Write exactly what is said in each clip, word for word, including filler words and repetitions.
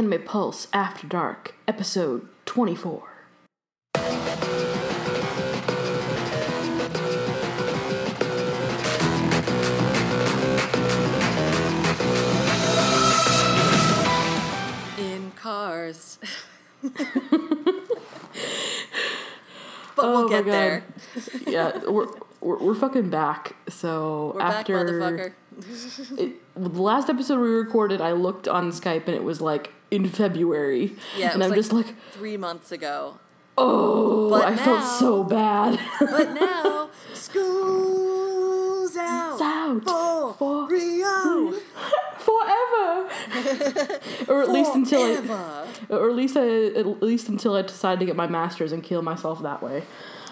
Anime Pulse After Dark, Episode twenty-four. In cars. But oh we'll get there. Yeah, we're, we're we're fucking back. So we're after back, motherfucker. It, the last episode we recorded, I looked on Skype and it was like in February. Yeah, it and was I'm like just like three months ago. Oh, but I now, felt so bad. But now school's out. It's out for, for Ryo forever, or at forever. least until I. Or at least, I, at least until I decide to get my master's and kill myself that way.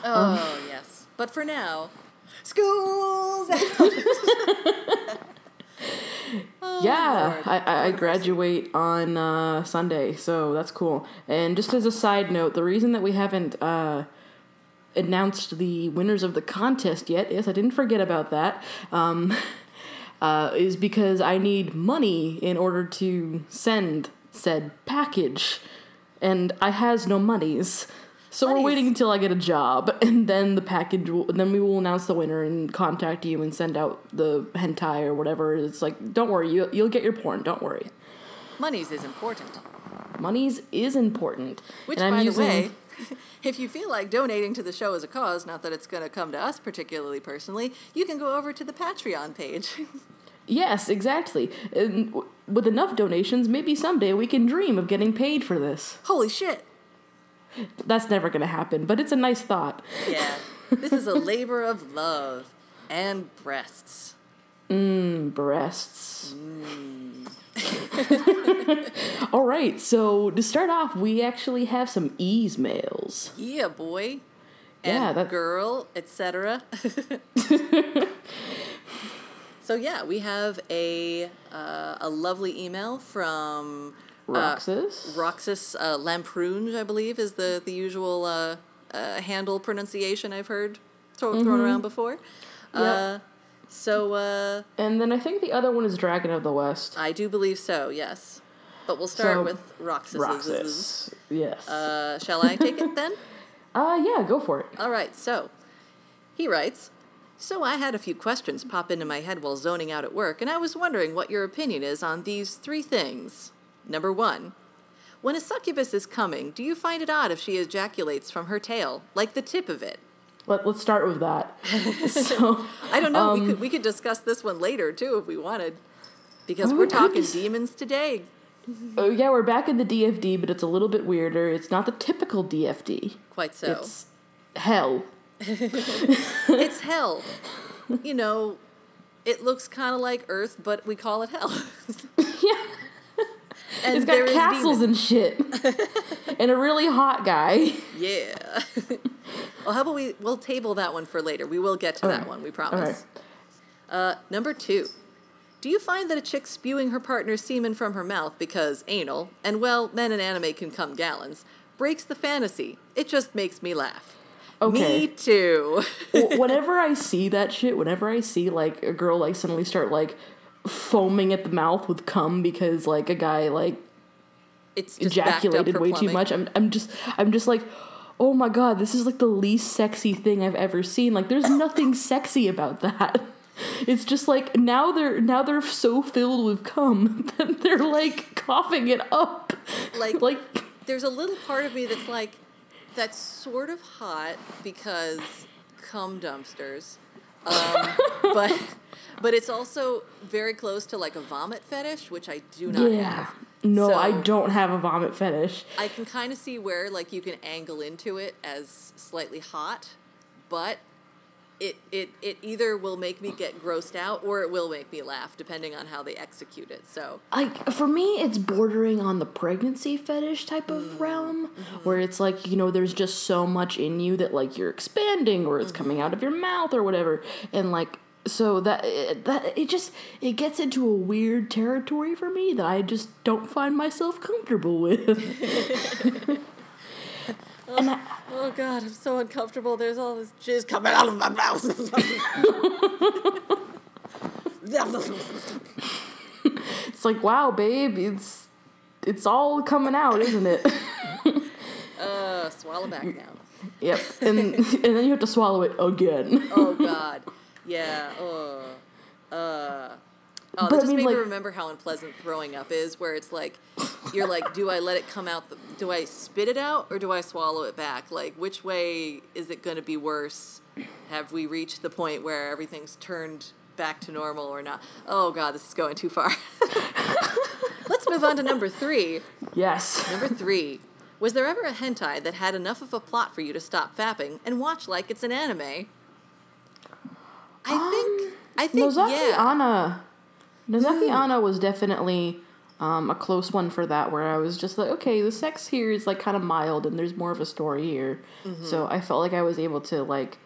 Oh, um. yes. But for now, school's out. Oh, yeah, I, I, I graduate on uh, Sunday, so that's cool. And just as a side note, the reason that we haven't uh, announced the winners of the contest yet, yes, I didn't forget about that, um, uh, is because I need money in order to send said package, and I has no monies, so monies. We're waiting until I get a job, and then the package will, then we will announce the winner and contact you and send out the hentai or whatever. It's like, don't worry, you, you'll get your porn, don't worry. Monies is important. Monies is important. Which, by the way, if you feel like donating to the show as a cause, not that it's going to come to us particularly personally, you can go over to the Patreon page. Yes, exactly. And with enough donations, maybe someday we can dream of getting paid for this. Holy shit. That's never going to happen, but it's a nice thought. Yeah. This is a labor of love and breasts. Mmm, breasts. Mm. All right, so to start off, we actually have some E's mails. Yeah, boy. And yeah, that girl, et cetera So yeah, we have a uh, a lovely email from uh, Roxas. Roxas uh, Lamprunge, I believe, is the the usual uh, uh, handle pronunciation I've heard thrown mm-hmm. around before. Yep. Uh, so. Uh, and then I think the other one is Dragon of the West. I do believe so. Yes, but we'll start so, with Roxas. Roxas. Yes. Uh, shall I take it then? Uh, yeah, go for it. All right. So he writes. So I had a few questions pop into my head while zoning out at work, and I was wondering what your opinion is on these three things. Number one, when a succubus is coming, do you find it odd if she ejaculates from her tail, like the tip of it? Let, let's start with that. So I don't know. Um, we could we could discuss this one later too if we wanted, because oh, we're talking goodness. demons today. Oh yeah, we're back in the D F D, but it's a little bit weirder. It's not the typical D F D. Quite so. It's hell. It's hell. You know, it looks kind of like Earth, but we call it hell. Yeah. And it's got castles and shit. And a really hot guy. Yeah. Well, how about we, we'll table that one for later. We will get to All that right. one, we promise. All right. Uh, number two. Do you find that a chick spewing her partner's semen from her mouth because anal, and well, men in anime can come gallons, breaks the fantasy? It just makes me laugh. Okay. Me too. Whenever I see that shit, whenever I see, like, a girl, like, suddenly start, like, foaming at the mouth with cum because, like, a guy, like, it's just ejaculated way plumbing. too much, I'm I'm just, I'm just like, oh my god, this is, like, the least sexy thing I've ever seen. Like, there's nothing sexy about that. It's just, like, now they're, now they're so filled with cum that they're, like, coughing it up. Like, like there's a little part of me that's, like, that's sort of hot because cum dumpsters, um, but but it's also very close to like a vomit fetish, which I do not yeah. have. No, so I don't have a vomit fetish. I can kind of see where like you can angle into it as slightly hot, but it it it either will make me get grossed out or it will make me laugh, depending on how they execute it. So, like for me, it's bordering on the pregnancy fetish type of mm. realm, mm-hmm. where it's like, you know, there's just so much in you that like you're expanding or it's mm-hmm. coming out of your mouth or whatever, and like so that it, that it just it gets into a weird territory for me that I just don't find myself comfortable with. And I, oh, God, I'm so uncomfortable. There's all this jizz coming out of my mouth. It's like, wow, babe, it's it's all coming out, isn't it? uh, swallow back now. Yep, and and then you have to swallow it again. Oh God, yeah. Oh, uh, oh that just I mean, made like, me remember how unpleasant throwing up is, where it's like, you're like, do I let it come out? The, do I spit it out or do I swallow it back? Like, which way is it going to be worse? Have we reached the point where everything's turned back to normal or not? Oh God, this is going too far. Let's move on to number three. Yes. Number three. Was there ever a hentai that had enough of a plot for you to stop fapping and watch like it's an anime? I um, think, I think, Nazefiana, yeah. Nazefiana was definitely um, a close one for that, where I was just like, okay, the sex here is like kind of mild and there's more of a story here. Mm-hmm. So I felt like I was able to like,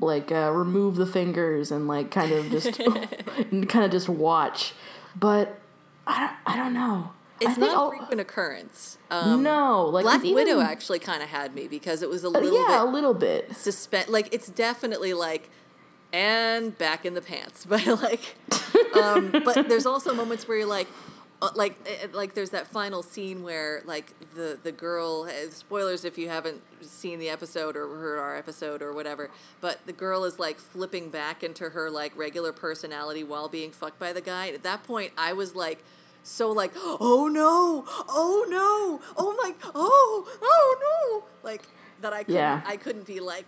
like uh, remove the fingers and like kind of just, and kind of just watch. But I don't, I don't know. It's I not a frequent occurrence. Um, no. Like Black even, Widow actually kind of had me because it was a little uh, yeah, bit... Yeah, a little bit. Suspen- like, it's definitely like, and back in the pants. But, like, um, but there's also moments where you're like, uh, like, uh, like there's that final scene where, like, the, the girl... Uh, spoilers if you haven't seen the episode or heard our episode or whatever. But the girl is, like, flipping back into her, like, regular personality while being fucked by the guy. And at that point, I was like... So, like, oh, no, oh, no, oh, my, oh, oh, no, like, that I couldn't, yeah. I couldn't be, like,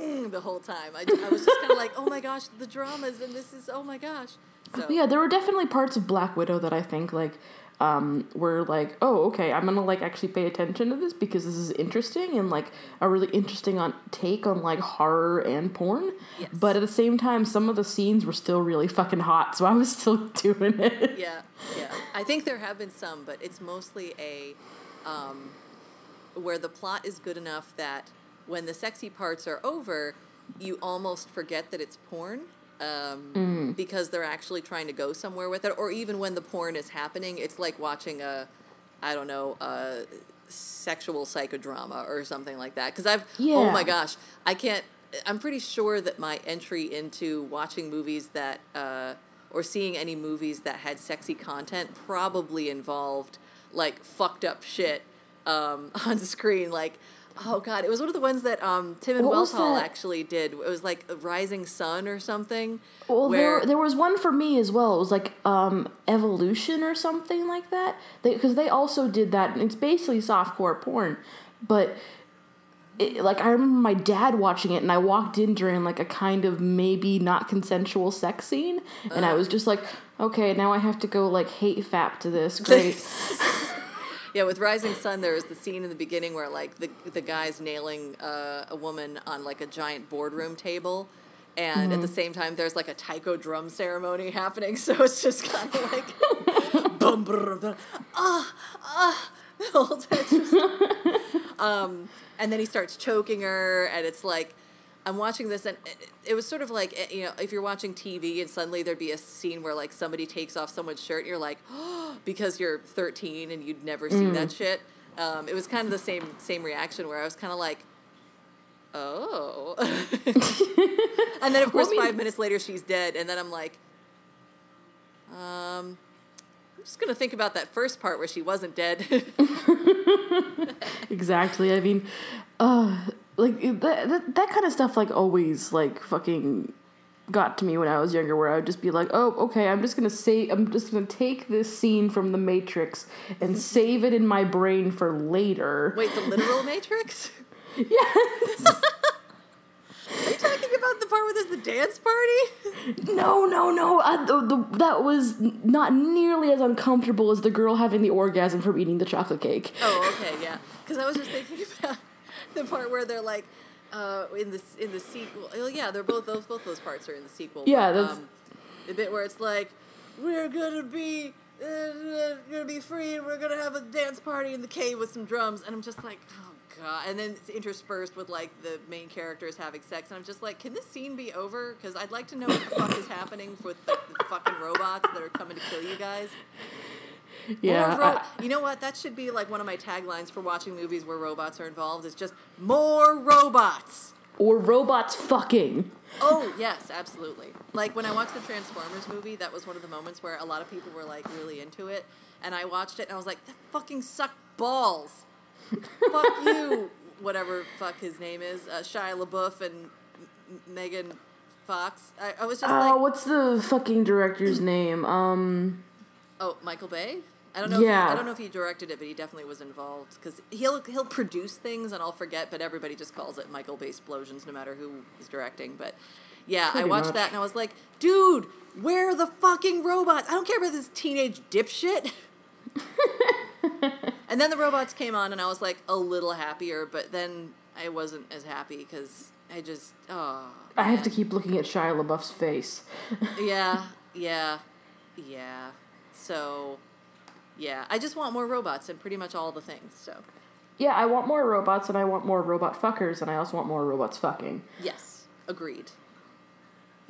mm, the whole time. I, I was just kind of like, oh, my gosh, the dramas, and this is, oh, my gosh. So. Yeah, there were definitely parts of Black Widow that I think, like, um, were, like, oh, okay, I'm going to, like, actually pay attention to this because this is interesting and, like, a really interesting on take on, like, horror and porn. Yes. But at the same time, some of the scenes were still really fucking hot, so I was still doing it. Yeah, yeah. I think there have been some, but it's mostly a, um, where the plot is good enough that when the sexy parts are over, you almost forget that it's porn, um, mm. because they're actually trying to go somewhere with it. Or even when the porn is happening, it's like watching a, I don't know, a sexual psychodrama or something like that. Because I've, yeah. oh my gosh, I can't, I'm pretty sure that my entry into watching movies that, uh, or seeing any movies that had sexy content probably involved, like, fucked up shit um, on screen. Like, oh, God, it was one of the ones that um, Tim and Wellsall actually did. It was, like, Rising Sun or something. Well, where... there, there was one for me as well. It was, like, um, Evolution or something like that. Because they, they also did that. And it's basically softcore porn. But... It, like, I remember my dad watching it, and I walked in during, like, a kind of maybe not consensual sex scene, uh. and I was just like, okay, now I have to go, like, hate fap to this. Great. Yeah, with Rising Sun, there was the scene in the beginning where, like, the the guy's nailing uh, a woman on, like, a giant boardroom table, and mm-hmm. at the same time, there's, like, a taiko drum ceremony happening, so it's just kind of like, bum, brum, brum, ah, ah, the whole time, just, um... And then he starts choking her, and it's like, I'm watching this, and it, it was sort of like, you know, if you're watching T V, and suddenly there'd be a scene where, like, somebody takes off someone's shirt, and you're like, oh, because you're thirteen, and you'd never seen mm. that shit. Um, it was kind of the same same reaction, where I was kind of like, oh. And then, of course, well, I mean, five minutes later, she's dead, and then I'm like, um... I'm just going to think about that first part where she wasn't dead. Exactly. I mean, uh, like that, that that kind of stuff like always like fucking got to me when I was younger, where I would just be like, oh, okay, I'm just going to say, I'm just going to take this scene from The Matrix and save it in my brain for later. Wait, the literal Matrix? Yes. Are you talking about the part where there's the dance party? No, no, no. I, the, the, that was not nearly as uncomfortable as the girl having the orgasm from eating the chocolate cake. Oh, okay, yeah. Because I was just thinking about the part where they're like, uh, in the in the sequel. Well, yeah, they're both those both those parts are in the sequel. Yeah, but, that's um, the bit where it's like, we're gonna be uh, gonna be free, and we're gonna have a dance party in the cave with some drums, and I'm just like. Oh, God. And then it's interspersed with, like, the main characters having sex. And I'm just like, can this scene be over? Because I'd like to know what the fuck is happening with the, the fucking robots that are coming to kill you guys. Yeah. Ro- I- you know what? That should be, like, one of my taglines for watching movies where robots are involved is just, more robots! Or robots fucking. Oh, yes, absolutely. Like, when I watched the Transformers movie, that was one of the moments where a lot of people were, like, really into it. and I watched it, and I was like, that fucking sucked balls. Fuck you, whatever fuck his name is, uh, Shia LaBeouf and Megan Fox. I, I was just uh, like... Oh, what's the fucking director's name? Um... Oh, Michael Bay? I don't know. Yeah. If he, I don't know if he directed it, but he definitely was involved because he'll he'll produce things and I'll forget, but everybody just calls it Michael Bay explosions, no matter who is directing. But yeah, Pretty I watched much. that and I was like, dude, where are the fucking robots? I don't care about this teenage dipshit. And then the robots came on and I was like a little happier, but then I wasn't as happy because I just oh. I have to keep looking at Shia LaBeouf's face. yeah, yeah, yeah. So. Yeah, I just want more robots and pretty much all the things, so. Yeah, I want more robots, and I want more robot fuckers, and I also want more robots fucking. Yes, agreed.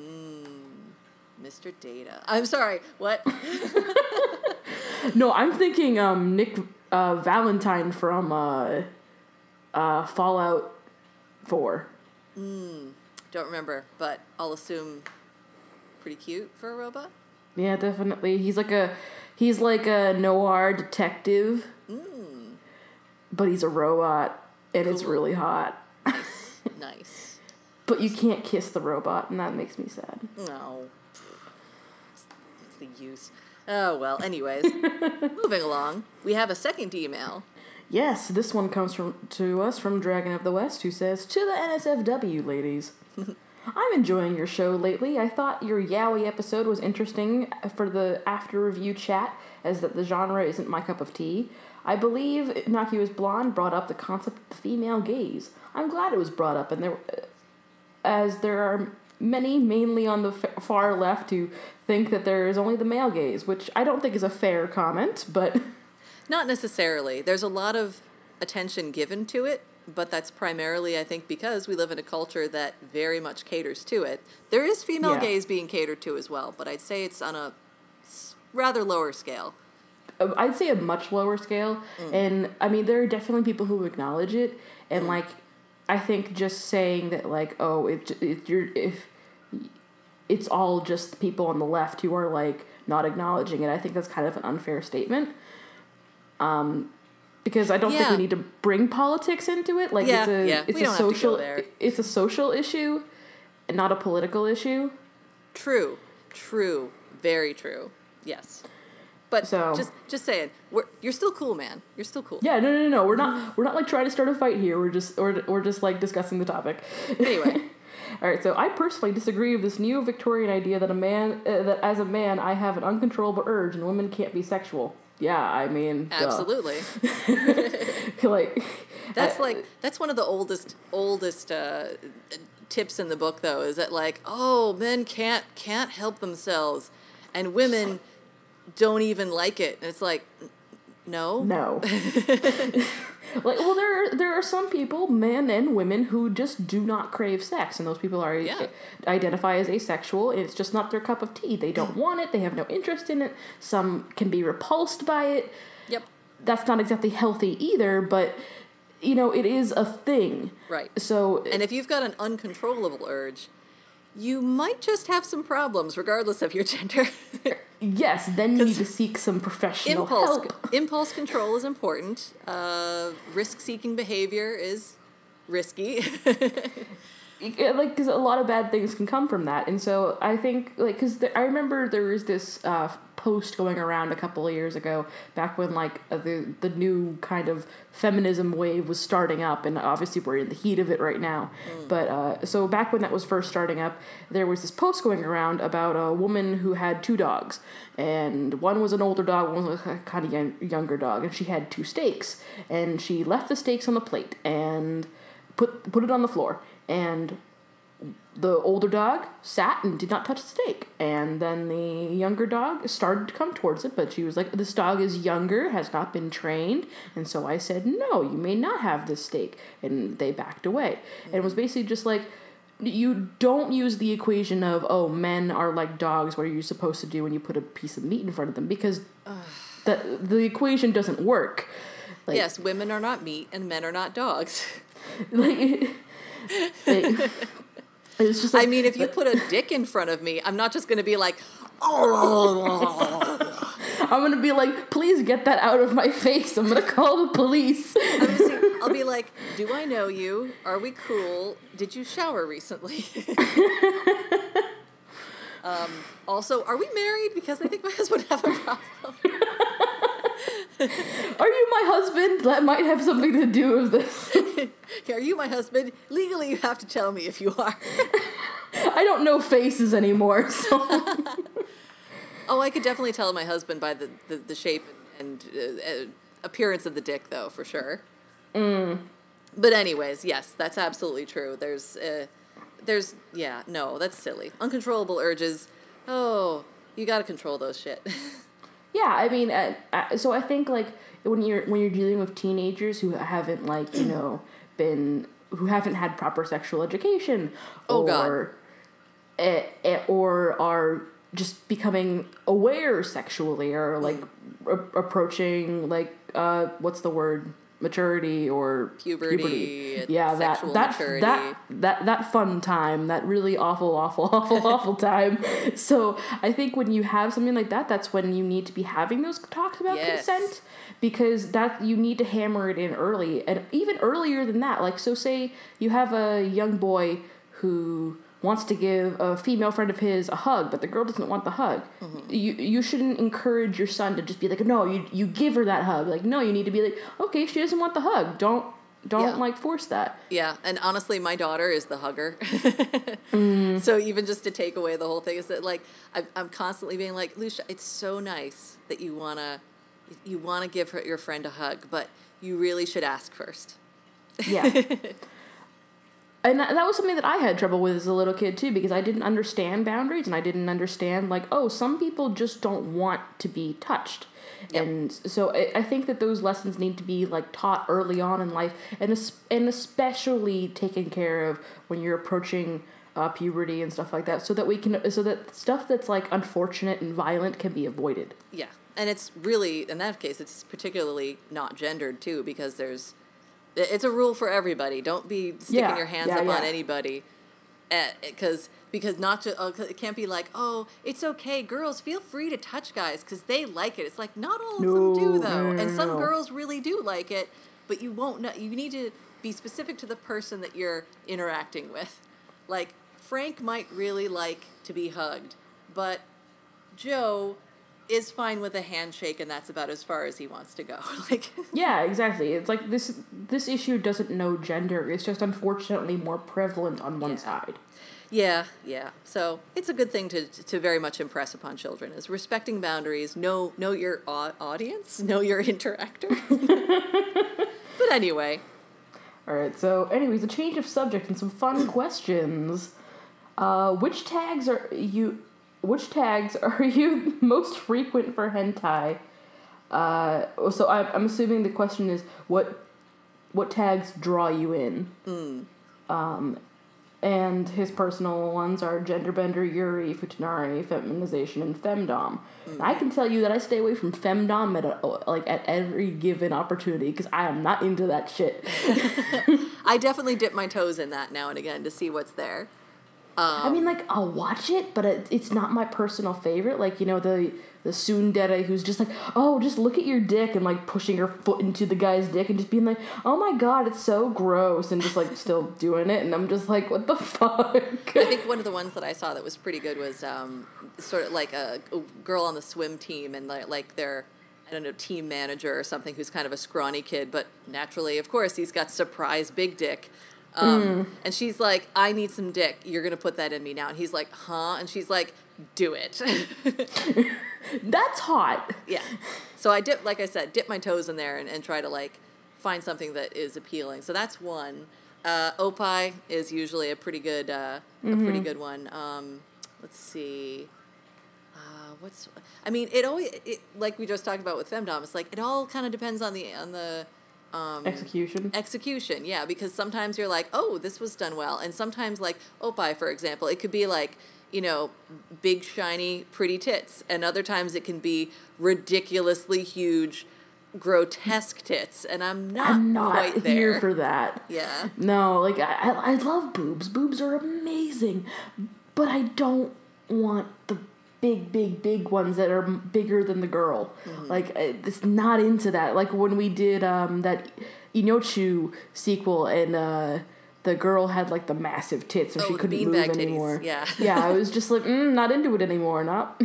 Mmm, Mister Data. I'm sorry, what? No, I'm thinking um, Nick uh, Valentine from uh, uh, Fallout four. Mmm, don't remember, but I'll assume pretty cute for a robot. Yeah, definitely. He's like a... He's like a noir detective, mm. but he's a robot, and cool. It's really hot. Nice. Nice. But you can't kiss the robot, and that makes me sad. No. What's the use? Oh, well, anyways. Moving along, we have a second email. Yes, this one comes from to us from Dragon of the West, who says, "To the N S F W, ladies." I'm enjoying your show lately. I thought your yaoi episode was interesting for the after-review chat, as that the genre isn't my cup of tea. I believe Inaki's Blonde brought up the concept of the female gaze. I'm glad it was brought up, and there, as there are many, mainly on the f- far left, who think that there is only the male gaze, which I don't think is a fair comment, but... Not necessarily. There's a lot of attention given to it. But that's primarily, I think, because we live in a culture that very much caters to it. There is female yeah. gaze being catered to as well, but I'd say it's on a rather lower scale. I'd say a much lower scale. Mm. And, I mean, there are definitely people who acknowledge it. And, mm. like, I think just saying that, like, oh, it, it, you're, if it's all just people on the left who are, like, not acknowledging it, I think that's kind of an unfair statement. Um... Because I don't yeah. think we need to bring politics into it. Like yeah, it's a yeah. it's we a social it's a social issue and not a political issue. True. True. Very true. Yes. But so, just just saying, we're you're still cool, man. You're still cool. Yeah, no no no no. We're not we're not like trying to start a fight here. We're just or we're just like discussing the topic. Anyway. All right, so I personally disagree with this neo Victorian idea that a man uh, that as a man I have an uncontrollable urge and women can't be sexual. Yeah, I mean, absolutely. like that's I, like that's one of the oldest oldest uh, tips in the book, though, is that like, oh, men can't can't help themselves, and women don't even like it. And it's like, no, no. like, well, there are, there are some people, men and women, who just do not crave sex, and those people are yeah. identify as asexual, and it's just not their cup of tea. They don't want it. They have no interest in it. Some can be repulsed by it. Yep. That's not exactly healthy either, but, you know, it is a thing. Right. So, and if you've got an uncontrollable urge, you might just have some problems, regardless of your gender. Yes, then you need to seek some professional impulse, help. Impulse control is important. Uh, risk-seeking behavior is risky. Like, because a lot of bad things can come from that. And so I think, like, because I remember there was this uh, post going around a couple of years ago, back when, like, the, the new kind of feminism wave was starting up, and obviously we're in the heat of it right now. Mm. But, uh, so back when that was first starting up, there was this post going around about a woman who had two dogs, and one was an older dog, one was a kind of young, younger dog, and she had two steaks, and she left the steaks on the plate, and put put it on the floor. And the older dog sat and did not touch the steak. And then the younger dog started to come towards it, but she was like, this dog is younger, has not been trained. And so I said, no, you may not have this steak. And they backed away. Mm-hmm. And it was basically just like, you don't use the equation of, oh, men are like dogs, what are you supposed to do when you put a piece of meat in front of them? Because the, the equation doesn't work. Like, yes, women are not meat and men are not dogs. Like... It, it's just like, I mean, if you put a dick in front of me, I'm not just going to be like, oh. I'm gonna be like, please get that out of my face. I'm gonna call the police. Obviously, I'll be like, do I know you? Are we cool? Did you shower recently? um, also, are we married? Because I think my husband would have a problem. Are you my husband? That might have something to do with this. Are you my husband? Legally, you have to tell me if you are. I don't know faces anymore, so... Oh, I could definitely tell my husband by the, the, the shape and uh, appearance of the dick, though, for sure. Mm. But anyways, yes, that's absolutely true. There's, uh, there's, yeah, no, that's silly. Uncontrollable urges. Oh, you gotta control those shit. Yeah, I mean, uh, uh, so I think, like, when you're when you're dealing with teenagers who haven't, like, you know, been, who haven't had proper sexual education. Oh, or, God. It, it, or are... just becoming aware sexually or, like, a- approaching, like, uh, what's the word? Maturity or... Puberty. puberty. Yeah, that that, that that that fun time, that really awful, awful, awful, awful time. So I think when you have something like that, that's when you need to be having those talks about yes. consent. Because that you need to hammer it in early. And even earlier than that. Like, so say you have a young boy who... wants to give a female friend of his a hug, but the girl doesn't want the hug. Mm-hmm. You you shouldn't encourage your son to just be like, no, you you give her that hug. Like, no, you need to be like, okay, she doesn't want the hug. Don't, don't yeah. like, force that. Yeah, and honestly, my daughter is the hugger. mm. So even just to take away the whole thing is that, like, I've, I'm constantly being like, Lucia, it's so nice that you want to you wanna give her, your friend a hug, but you really should ask first. Yeah. And that was something that I had trouble with as a little kid, too, because I didn't understand boundaries, and I didn't understand, like, oh, some people just don't want to be touched. Yep. And so I think that those lessons need to be, like, taught early on in life, and and especially taken care of when you're approaching uh, puberty and stuff like that, so that we can, so that stuff that's, like, unfortunate and violent can be avoided. Yeah, and it's really, in that case, it's particularly not gendered, too, because there's... It's a rule for everybody. Don't be sticking yeah, your hands yeah, up yeah. on anybody, because because not to. Uh, it can't be like, oh, it's okay, girls feel free to touch guys because they like it. It's like not all of no, them do though, no, no, and some no. girls really do like it. But you won't know. You need to be specific to the person that you're interacting with. Like Frank might really like to be hugged, but Joe is fine with a handshake, and that's about as far as he wants to go. Like, yeah, exactly. It's like this this issue doesn't know gender. It's just unfortunately more prevalent on one yeah. side. Yeah, yeah. So it's a good thing to to very much impress upon children is respecting boundaries. Know know your au- audience. Know your interactor. But anyway. All right. So, anyways, a change of subject and some fun questions. Uh, which tags are you? Which tags are you most frequent for hentai? Uh, so I'm, I'm assuming the question is, what what tags draw you in? Mm. Um, and his personal ones are genderbender, yuri, futanari, feminization, and femdom. Mm. And I can tell you that I stay away from femdom at a, like at every given opportunity because I am not into that shit. I definitely dip my toes in that now and again to see what's there. Um, I mean, like, I'll watch it, but it, it's not my personal favorite. Like, you know, the the tsundere who's just like, oh, just look at your dick, and, like, pushing her foot into the guy's dick and just being like, oh, my God, it's so gross, and just, like, still doing it. And I'm just like, what the fuck? I think one of the ones that I saw that was pretty good was um, sort of like a, a girl on the swim team and, like, like their, I don't know, team manager or something who's kind of a scrawny kid. But naturally, of course, he's got surprise big dick. Um, mm. And she's like, I need some dick. You're going to put that in me now. And he's like, huh? And she's like, do it. That's hot. Yeah. So I dip, like I said, dip my toes in there and, and try to like find something that is appealing. So that's one. Uh, Oppai is usually a pretty good, uh, mm-hmm. a pretty good one. Um, let's see. Uh, what's, I mean, it always, it, like we just talked about with femdom, it's like, it all kind of depends on the, on the. Um, execution. Execution, yeah, because sometimes you're like, oh, this was done well. And sometimes, like, Oppai, for example, it could be like, you know, big, shiny, pretty tits. And other times it can be ridiculously huge, grotesque tits. And I'm not, I'm not quite there. Here for that. Yeah. No, like, I, I love boobs. Boobs are amazing. But I don't want the big, big, big ones that are bigger than the girl. Mm-hmm. Like, it's not into that. Like, when we did um, that Inochu sequel and uh, the girl had, like, the massive tits and oh, she couldn't move anymore. Titties. Yeah. Yeah, I was just like, mm, not into it anymore. Not.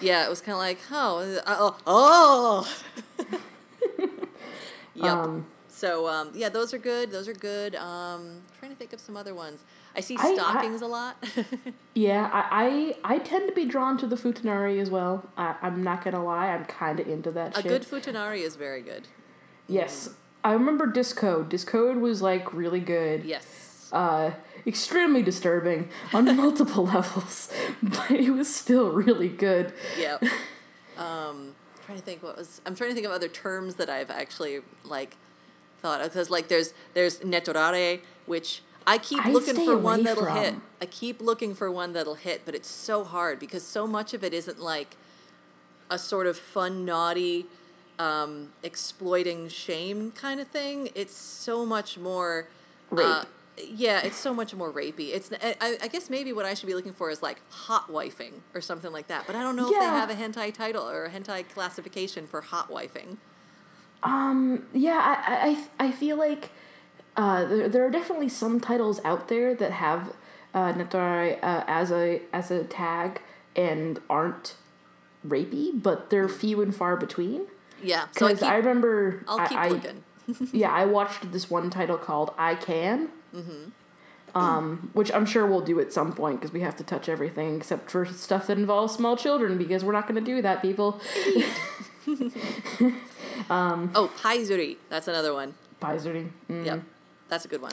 Yeah, it was kind of like, oh, oh, oh. Yep. Um, so, um, yeah, those are good. Those are good. Um, I'm trying to think of some other ones. I see stockings I, I, a lot. Yeah, I, I I tend to be drawn to the futanari as well. I, I'm not going to lie. I'm kind of into that a shit. A good futanari is very good. Yes. Mm. I remember Discode. Discode was, like, really good. Yes. Uh, extremely disturbing on multiple levels, but it was still really good. Yeah. Um, I'm trying to think what was... I'm trying to think of other terms that I've actually, like, thought of. Because, like, there's, there's netorare, which... I keep I looking for one that'll from. hit. I keep looking for one that'll hit, but it's so hard because so much of it isn't like a sort of fun, naughty, um, exploiting shame kind of thing. It's so much more... Rape. Uh, yeah, it's so much more rapey. It's. I, I guess maybe what I should be looking for is like hot wifing or something like that, but I don't know yeah. if they have a hentai title or a hentai classification for hot wifing. Um. Yeah, I, I, I feel like... Uh, there, there are definitely some titles out there that have uh, netorare uh, as a as a tag and aren't rapey, but they're few and far between. Yeah, so I, keep, I remember I'll I, keep I, looking. Yeah, I watched this one title called I Can, mm-hmm. um, which I'm sure we'll do at some point because we have to touch everything except for stuff that involves small children because we're not going to do that, people. um, oh, Paizuri, that's another one. Paizuri, mm. Yep. That's a good one.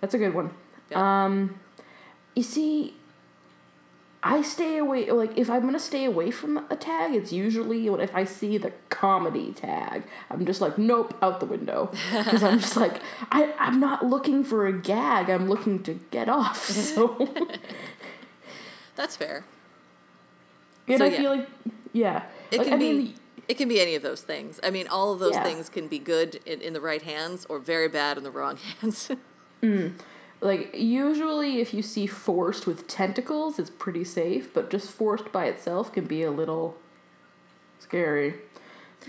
That's a good one. Yeah. Um, you see, I stay away, like, if I'm going to stay away from a tag, it's usually if I see the comedy tag. I'm just like, nope, out the window. Because I'm just like, I, I'm not looking for a gag. I'm looking to get off, so. That's fair. And so, I yeah. feel like, yeah. It like, can I be... Mean, It can be any of those things. I mean, all of those yeah. things can be good in, in the right hands or very bad in the wrong hands. mm. Like, usually if you see forced with tentacles, it's pretty safe, but just forced by itself can be a little scary.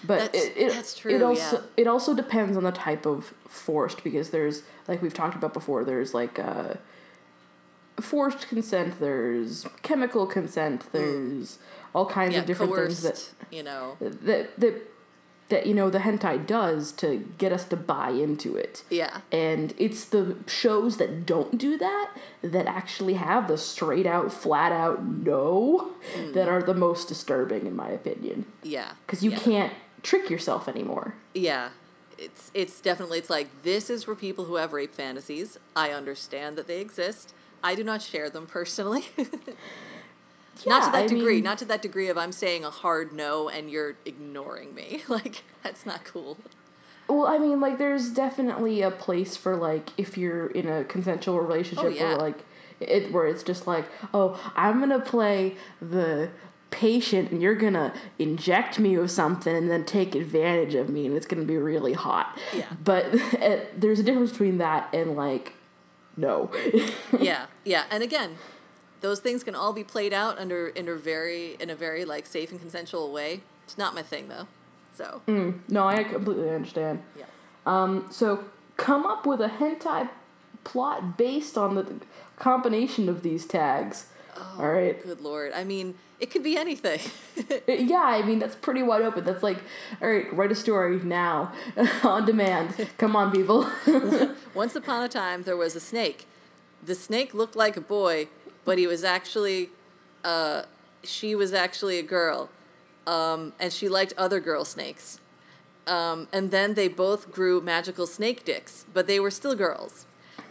But that's, it, it, that's true, it also, yeah. It also depends on the type of forced, because there's, like we've talked about before, there's, like, uh, forced consent, there's chemical consent, there's... Mm. All kinds yeah, of different coerced, things that you know that, that that you know the hentai does to get us to buy into it. Yeah, and it's the shows that don't do that that actually have the straight out, flat out no mm. that are the most disturbing, in my opinion. Yeah, because you yeah. can't trick yourself anymore. Yeah, it's it's definitely it's like this is for people who have rape fantasies. I understand that they exist. I do not share them personally. Yeah, not to that I degree, mean, not to that degree of I'm saying a hard no and you're ignoring me. Like, that's not cool. Well, I mean, like, there's definitely a place for, like, if you're in a consensual relationship oh, yeah. where, like, it, where it's just like, oh, I'm going to play the patient and you're going to inject me with something and then take advantage of me and it's going to be really hot. Yeah. But it, there's a difference between that and, like, no. yeah, yeah. And again... Those things can all be played out under in a very in a very like safe and consensual way. It's not my thing though, so. Mm, no, I completely understand. Yeah. Um. So come up with a hentai plot based on the combination of these tags. Oh, all right. Good lord. I mean, it could be anything. Yeah, I mean that's pretty wide open. That's like, all right, write a story now, on demand. Come on, people. Once upon a time, there was a snake. The snake looked like a boy. But he was actually, uh, she was actually a girl, um, and she liked other girl snakes. Um, and then they both grew magical snake dicks, but they were still girls.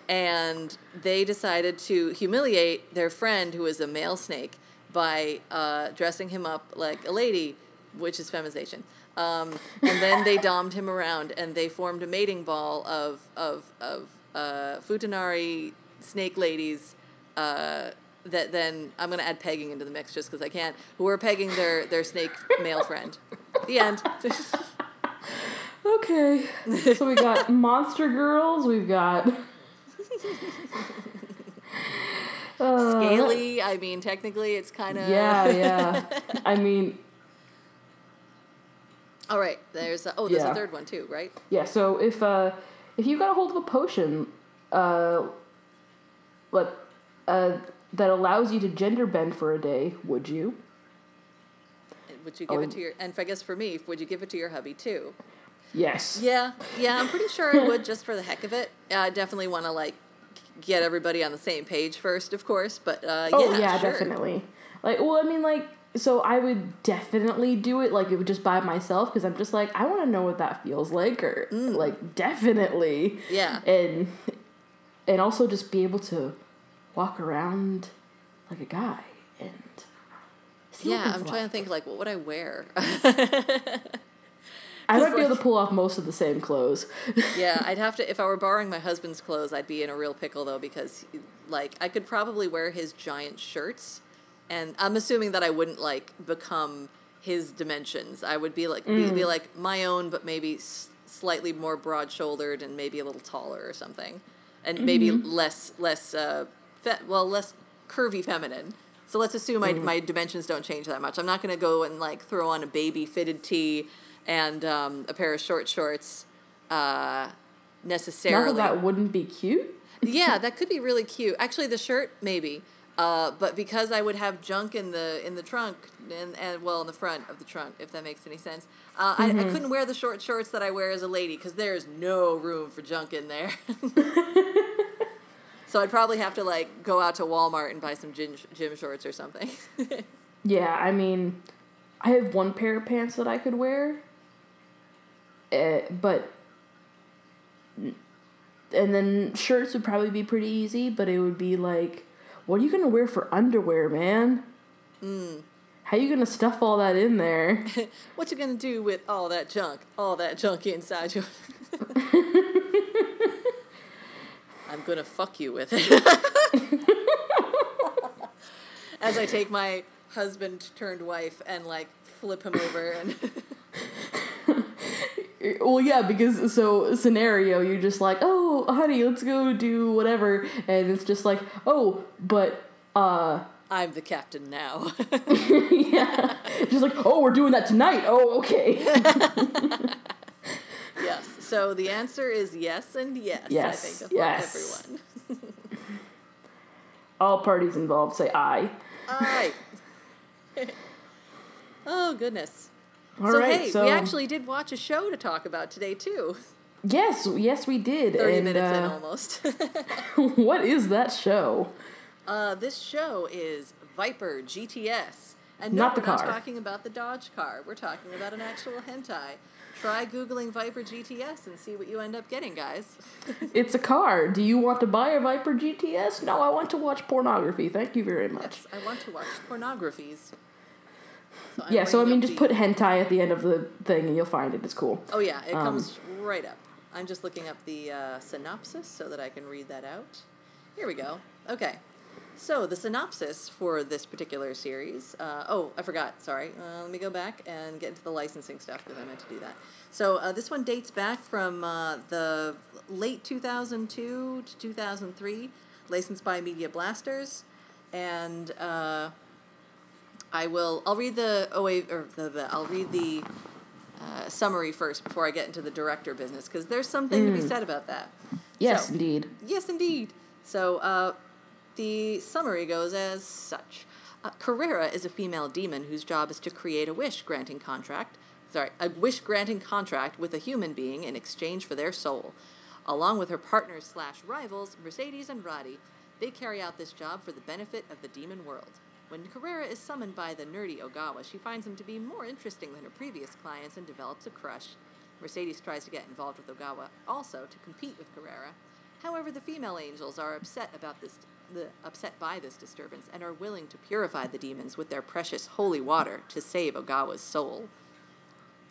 And they decided to humiliate their friend, who is a male snake, by uh, dressing him up like a lady, which is feminization. Um, and then they dommed him around, and they formed a mating ball of, of, of uh, futanari snake ladies... Uh, that then I'm going to add pegging into the mix just because I can, who are pegging their, their snake male friend. The end. Okay. So we got Monster Girls. We've got... uh, scaly. I mean, technically, it's kind of... Yeah, yeah. I mean... All right, there's... A, oh, there's yeah. a third one, too, right? Yeah, so if uh, if you got a hold of a potion uh, let, uh, that allows you to gender bend for a day, would you? Would you give oh, it to your... And I guess for me, would you give it to your hubby, too? Yes. Yeah, yeah, I'm pretty sure I would just for the heck of it. I definitely want to, like, get everybody on the same page first, of course, but, uh, oh, yeah, yeah sure. definitely. Like, well, I mean, like, so I would definitely do it, like, it would just by myself, because I'm just like, I want to know what that feels like, or, mm. like, definitely. Yeah. And, and also just be able to walk around like a guy, and see Yeah, I'm like. trying to think, like, what would I wear? I might be able to pull off most of the same clothes. Yeah, I'd have to, if I were borrowing my husband's clothes, I'd be in a real pickle, though, because, like, I could probably wear his giant shirts, and I'm assuming that I wouldn't, like, become his dimensions. I would be, like, mm. be, be, like, my own, but maybe s- slightly more broad-shouldered and maybe a little taller or something, and mm-hmm. maybe less, less, uh, fe- well, less curvy feminine. So let's assume mm. I, my dimensions don't change that much. I'm not going to go and, like, throw on a baby-fitted tee and um, a pair of short shorts, uh, necessarily. Not that that wouldn't be cute. Yeah, that could be really cute. Actually, the shirt, maybe. Uh, but because I would have junk in the in the trunk, and, and well, in the front of the trunk, if that makes any sense, uh, mm-hmm. I, I couldn't wear the short shorts that I wear as a lady, because there's no room for junk in there. So I'd probably have to, like, go out to Walmart and buy some gym, gym shorts or something. Yeah, I mean, I have one pair of pants that I could wear. Uh, but, and then shirts would probably be pretty easy, but it would be like, what are you going to wear for underwear, man? Mm. How are you going to stuff all that in there? What you going to do with all that junk? All that junk inside you? I'm going to fuck you with it. As I take my husband turned wife and, like, flip him over and... Well, yeah, because, so, scenario, you're just like, oh, honey, let's go do whatever, and it's just like, oh, but, uh... I'm the captain now. Yeah. Just like, oh, we're doing that tonight. Oh, okay. Yes. So the answer is yes and yes. Yes. I think that's yes. everyone. All parties involved say aye. Aye. Oh, goodness. All so, right, hey, so we actually did watch a show to talk about today, too. Yes, yes, we did. thirty and, minutes uh, in, almost. What is that show? Uh, this show is Viper G T S. And no, not the we're car. Not talking about the Dodge car. We're talking about an actual hentai. Try Googling Viper G T S and see what you end up getting, guys. It's a car. Do you want to buy a Viper G T S? No, I want to watch pornography. Thank you very much. Yes, I want to watch pornographies. So yeah, so I mean, just the... put hentai at the end of the thing and you'll find it. It's cool. Oh, yeah, it um, comes right up. I'm just looking up the uh, synopsis so that I can read that out. Here we go. Okay. So, the synopsis for this particular series... Uh, oh, I forgot. Sorry. Uh, let me go back and get into the licensing stuff, because I meant to do that. So, uh, this one dates back from uh, the late two thousand two to two thousand three, licensed by Media Blasters, and... Uh, I will. I'll read the oh wait, or the, the I'll read the uh, summary first before I get into the director business, because there's something mm. to be said about that. Yes, so, indeed. Yes, indeed. So uh, the summary goes as such: uh, Carrera is a female demon whose job is to create a wish granting contract. Sorry, a wish granting contract with a human being in exchange for their soul, along with her partners slash rivals Mercedes and Roddy. They carry out this job for the benefit of the demon world. When Carrera is summoned by the nerdy Ogawa, she finds him to be more interesting than her previous clients and develops a crush. Mercedes tries to get involved with Ogawa also to compete with Carrera. However, the female angels are upset about this, the, upset by this disturbance and are willing to purify the demons with their precious holy water to save Ogawa's soul.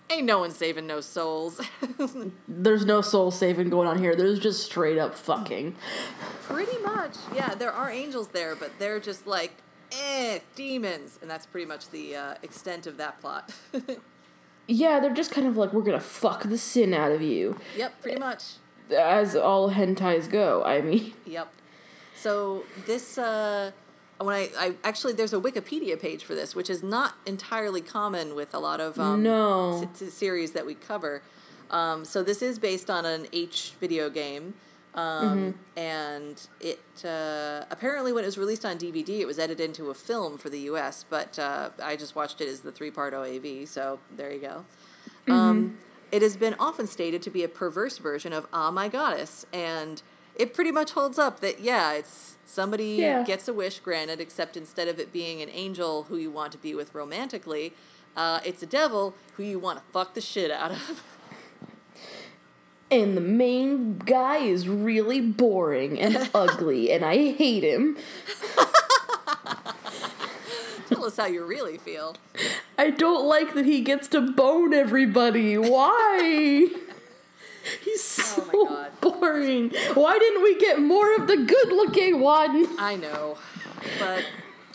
Ain't no one saving no souls. There's no soul saving going on here. There's just straight up fucking. Pretty much. Yeah, there are angels there, but they're just like... Eh, demons. And that's pretty much the uh, extent of that plot. Yeah, they're just kind of like, we're going to fuck the sin out of you. Yep, pretty much. As all hentais go, I mean. Yep. So this, uh, when I, I actually, there's a Wikipedia page for this, which is not entirely common with a lot of um, no. s- s- series that we cover. Um, so this is based on an H video game. Um, mm-hmm. And it, uh, apparently when it was released on D V D, it was edited into a film for the U S, but, uh, I just watched it as the three-part O A V, so there you go. Mm-hmm. Um, it has been often stated to be a perverse version of Oh, My Goddess, and it pretty much holds up that, yeah, it's somebody yeah. gets a wish granted, except instead of it being an angel who you want to be with romantically, uh, it's a devil who you want to fuck the shit out of. And the main guy is really boring and ugly, and I hate him. Tell us how you really feel. I don't like that he gets to bone everybody. Why? He's so oh boring. Why didn't we get more of the good-looking one? I know, but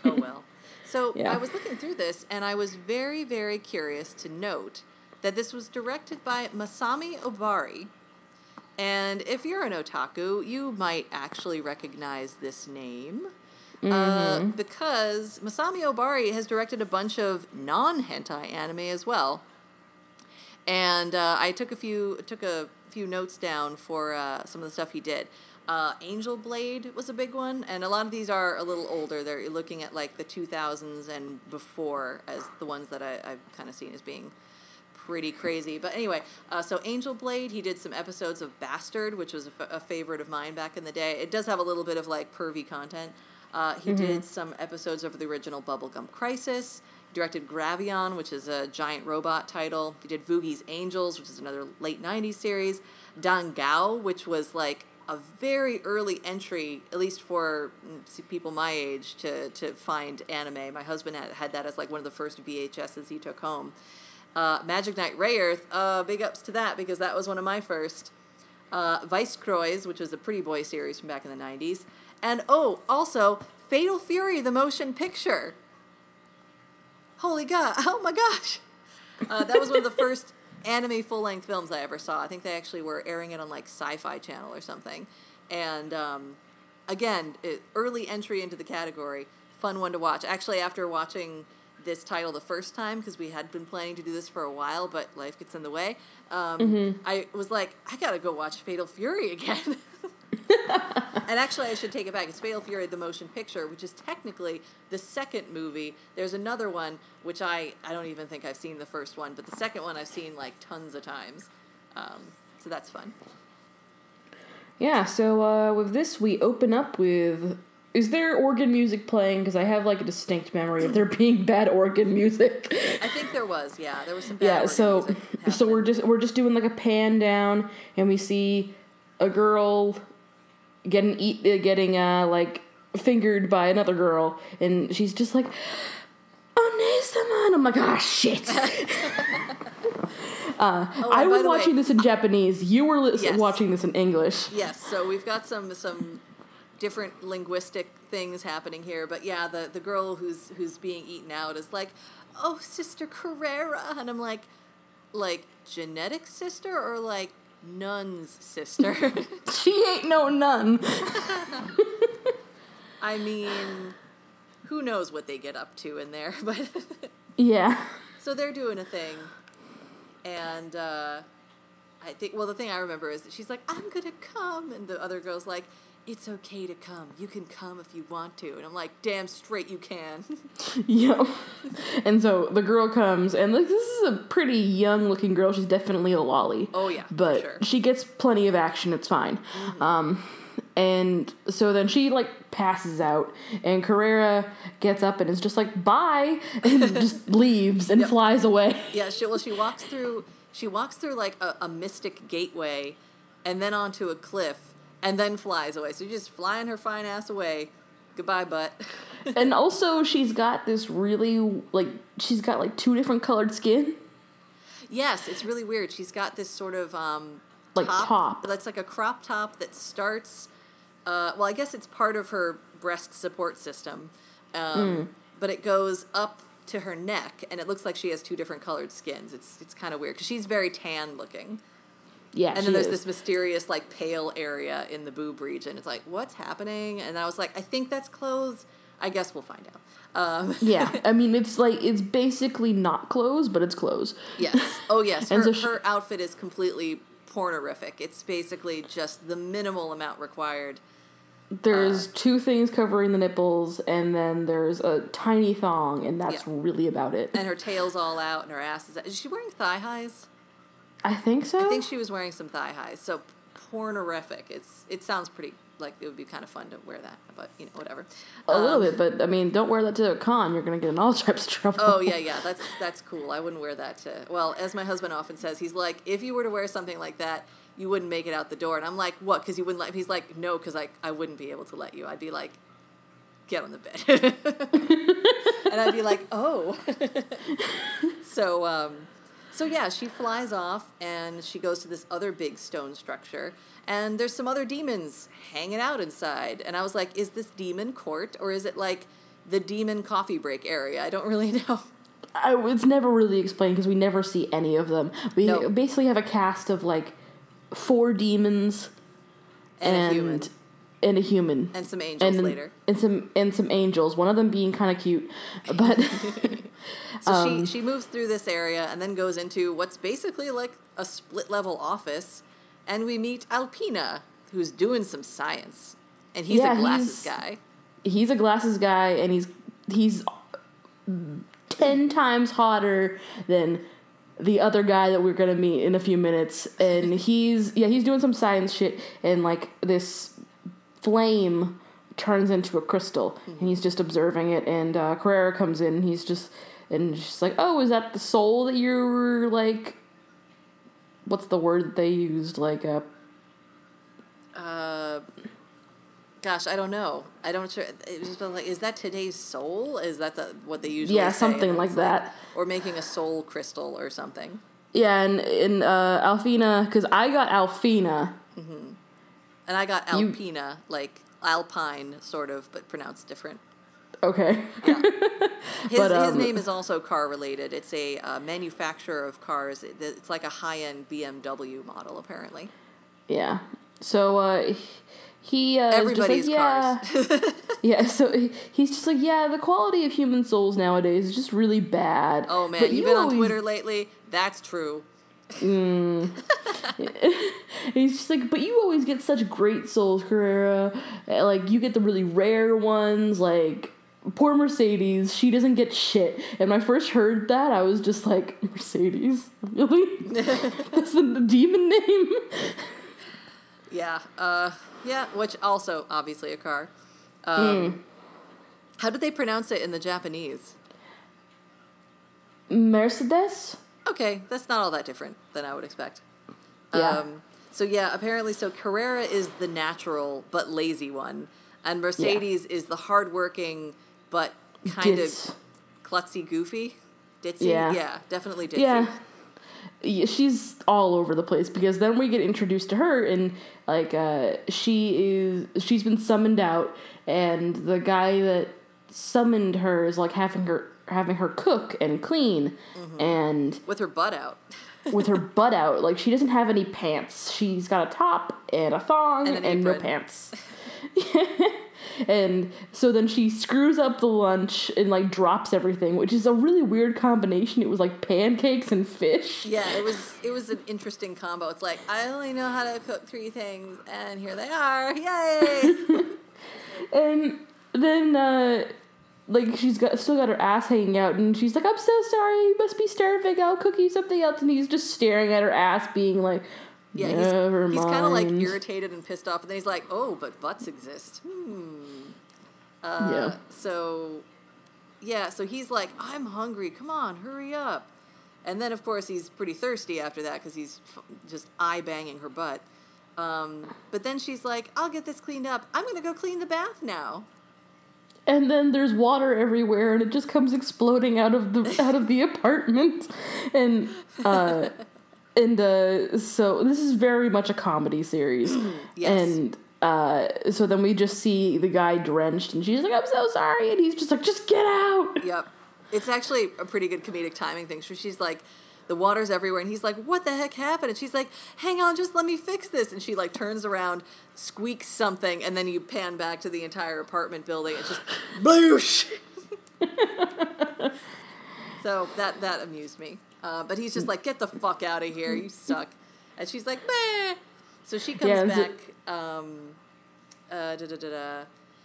oh well. So yeah. I was looking through this, and I was very, very curious to note that this was directed by Masami Obari. And if you're an otaku, you might actually recognize this name mm-hmm. uh, because Masami Obari has directed a bunch of non-hentai anime as well. And uh, I took a few took a few notes down for uh, some of the stuff he did. Uh, Angel Blade was a big one, and a lot of these are a little older. They're looking at like the two thousands and before as the ones that I, I've kind of seen as being pretty crazy. But anyway, uh, so Angel Blade, he did some episodes of Bastard, which was a, f- a favorite of mine back in the day. It does have a little bit of like pervy content. Uh, he mm-hmm. did some episodes of the original Bubblegum Crisis. He directed Gravion, which is a giant robot title. He did Voogie's Angels, which is another late nineties series. Dangao, which was like a very early entry, at least for people my age, to, to find anime. My husband had, had that as like one of the first V H S's he took home. Uh, Magic Knight Rayearth, uh, big ups to that because that was one of my first. Uh, Vice-Croix, which was a pretty boy series from back in the nineties. And oh, also, Fatal Fury, the motion picture. Holy God, oh my gosh. Uh, that was one of the first anime full-length films I ever saw. I think they actually were airing it on like Sci-Fi Channel or something. And um, again, it, early entry into the category, fun one to watch. Actually, after watching this title the first time, because we had been planning to do this for a while, but life gets in the way. Um, mm-hmm. I was like, I gotta go watch Fatal Fury again. And actually, I should take it back. It's Fatal Fury, the motion picture, which is technically the second movie. There's another one, which I, I don't even think I've seen the first one, but the second one I've seen like tons of times. Um, so that's fun. Yeah, so uh, with this, we open up with... Is there organ music playing? Because I have, like, a distinct memory of there being bad organ music. I think there was, yeah. There was some bad yeah, organ so, music. Yeah, so we're just, we're just doing, like, a pan down, and we see a girl getting, eat, getting uh, like, fingered by another girl, and she's just like, "Onesaman!" I'm like, ah, oh, shit. Uh, oh, I was watching way, this in Japanese. You were li- yes. watching this in English. Yes, so we've got some... some... different linguistic things happening here, but yeah, the, the girl who's who's being eaten out is like, "Oh, Sister Carrera," and I'm like, like genetic sister or like nun's sister? She ain't no nun. I mean, who knows what they get up to in there, but yeah. So they're doing a thing, and uh, I think well, the thing I remember is that she's like, "I'm gonna come," and the other girl's like, "It's okay to come. You can come if you want to." And I'm like, damn straight you can. Yep. And so the girl comes, and this is a pretty young-looking girl. She's definitely a lolly. Oh, yeah. But sure, she gets plenty of action. It's fine. Mm-hmm. Um, and so then she, like, passes out, and Carrera gets up and is just like, "Bye," and just leaves and yep. flies away. Yeah, she, well, she walks through, she walks through like, a, a mystic gateway and then onto a cliff. And then flies away. So you're just flying her fine ass away. Goodbye, butt. And also, she's got this really, like, she's got, like, two different colored skin. Yes, it's really weird. She's got this sort of, um... like, top. top. That's, like, a crop top that starts... Uh, well, I guess it's part of her breast support system. Um, mm. But it goes up to her neck, and it looks like she has two different colored skins. It's, it's kind of weird, because she's very tan-looking. Yeah, and then there's is. this mysterious, like, pale area in the boob region. It's like, what's happening? And I was like, I think that's closed. I guess we'll find out. Um. Yeah, I mean, it's like, it's basically not clothes, but it's clothes. Yes. Oh, yes. Her, so she, her outfit is completely pornorific. It's basically just the minimal amount required. There's uh, two things covering the nipples, and then there's a tiny thong, and that's yeah. really about it. And her tail's all out, and her ass is out. Is she wearing thigh highs? I think so. I think she was wearing some thigh highs. So pornorific. It's It sounds pretty... Like, it would be kind of fun to wear that, but, you know, whatever. A um, little bit, but, I mean, don't wear that to a con. You're going to get in all types of trouble. Oh, yeah, yeah. That's that's cool. I wouldn't wear that to... Well, as my husband often says, he's like, if you were to wear something like that, you wouldn't make it out the door. And I'm like, what? Because you wouldn't let... He's like, no, because I, I wouldn't be able to let you. I'd be like, get on the bed. And I'd be like, oh. so, um... So, yeah, she flies off, and she goes to this other big stone structure, and there's some other demons hanging out inside. And I was like, is this demon court, or is it, like, the demon coffee break area? I don't really know. I, it's never really explained, because we never see any of them. We nope. basically have a cast of, like, four demons and, and a human. And a human. And some angels and, later. And some and some angels, one of them being kind of cute. But So um, she, she moves through this area and then goes into what's basically like a split-level office. And we meet Alfina, who's doing some science. And he's yeah, a glasses he's, guy. He's a glasses guy, and he's he's ten times hotter than... the other guy that we're going to meet in a few minutes. And he's, yeah, he's doing some science shit. And, like, this flame turns into a crystal. Mm-hmm. And he's just observing it. And uh, Carrera comes in. And he's just, and she's like, oh, is that the soul that you're, like, what's the word they used? Like, a... Uh, gosh, I don't know. I don't sure. It was like, is that today's soul? Is that the, what they usually yeah, say? Yeah, something like that. Like, or making a soul crystal or something. Yeah, and, and uh, Alfina, because I got Alfina. Mm-hmm. And I got Alpina, you, like Alpine, sort of, but pronounced different. Okay. Yeah. His, but, um, his name is also car-related. It's a uh, manufacturer of cars. It's like a high-end B M W model, apparently. Yeah. So, uh... He, uh, Everybody's like, yeah. cars. yeah, so he, he's just like, yeah, the quality of human souls nowadays is just really bad. Oh, man, but you've you been always... on Twitter lately? That's true. Mm. He's just like, but you always get such great souls, Carrera. Like, you get the really rare ones, like... Poor Mercedes, she doesn't get shit. And when I first heard that, I was just like, Mercedes? Really? That's the, the demon name? Yeah, uh, yeah, which also, obviously, a car. Um, mm. How did they pronounce it in the Japanese? Mercedes? Okay, that's not all that different than I would expect. Yeah. Um, so, yeah, apparently, so Carrera is the natural but lazy one, and Mercedes yeah. is the hardworking but kind Ditz. of klutzy goofy. Ditzy? Yeah, yeah definitely ditzy. Yeah. She's all over the place because then we get introduced to her and like uh, she is she's been summoned out and the guy that summoned her is like having her having her cook and clean mm-hmm. and with her butt out with her butt out like she doesn't have any pants, she's got a top and a thong and, an and no pants. And so then she screws up the lunch and, like, drops everything, which is a really weird combination. It was, like, pancakes and fish. Yeah, it was it was an interesting combo. It's like, I only know how to cook three things, and here they are. Yay! And then, uh, like, she's got still got her ass hanging out, and she's like, I'm so sorry, you must be starving, I'll cook you something else. And he's just staring at her ass, being like... Yeah, he's, Never he's kind of, like, irritated and pissed off. And then he's like, oh, but butts exist. Hmm. Uh, yeah. So, yeah, so he's like, I'm hungry. Come on, hurry up. And then, of course, he's pretty thirsty after that because he's f- just eye-banging her butt. Um, but then she's like, I'll get this cleaned up. I'm going to go clean the bath now. And then there's water everywhere, and it just comes exploding out of the out of the apartment. And... Uh, And uh, so this is very much a comedy series. Yes. And uh, so then we just see the guy drenched, and she's like, I'm so sorry. And he's just like, just get out. Yep. It's actually a pretty good comedic timing thing. So she's like, The water's everywhere. And he's like, what the heck happened? And she's like, hang on, just let me fix this. And she like turns around, squeaks something, and then you pan back to the entire apartment building. It's just bloosh. So that that amused me. Uh, but he's just like, get the fuck out of here. You suck. And she's like, meh. So she comes yeah, back. It... Um, uh, da, da, da, da.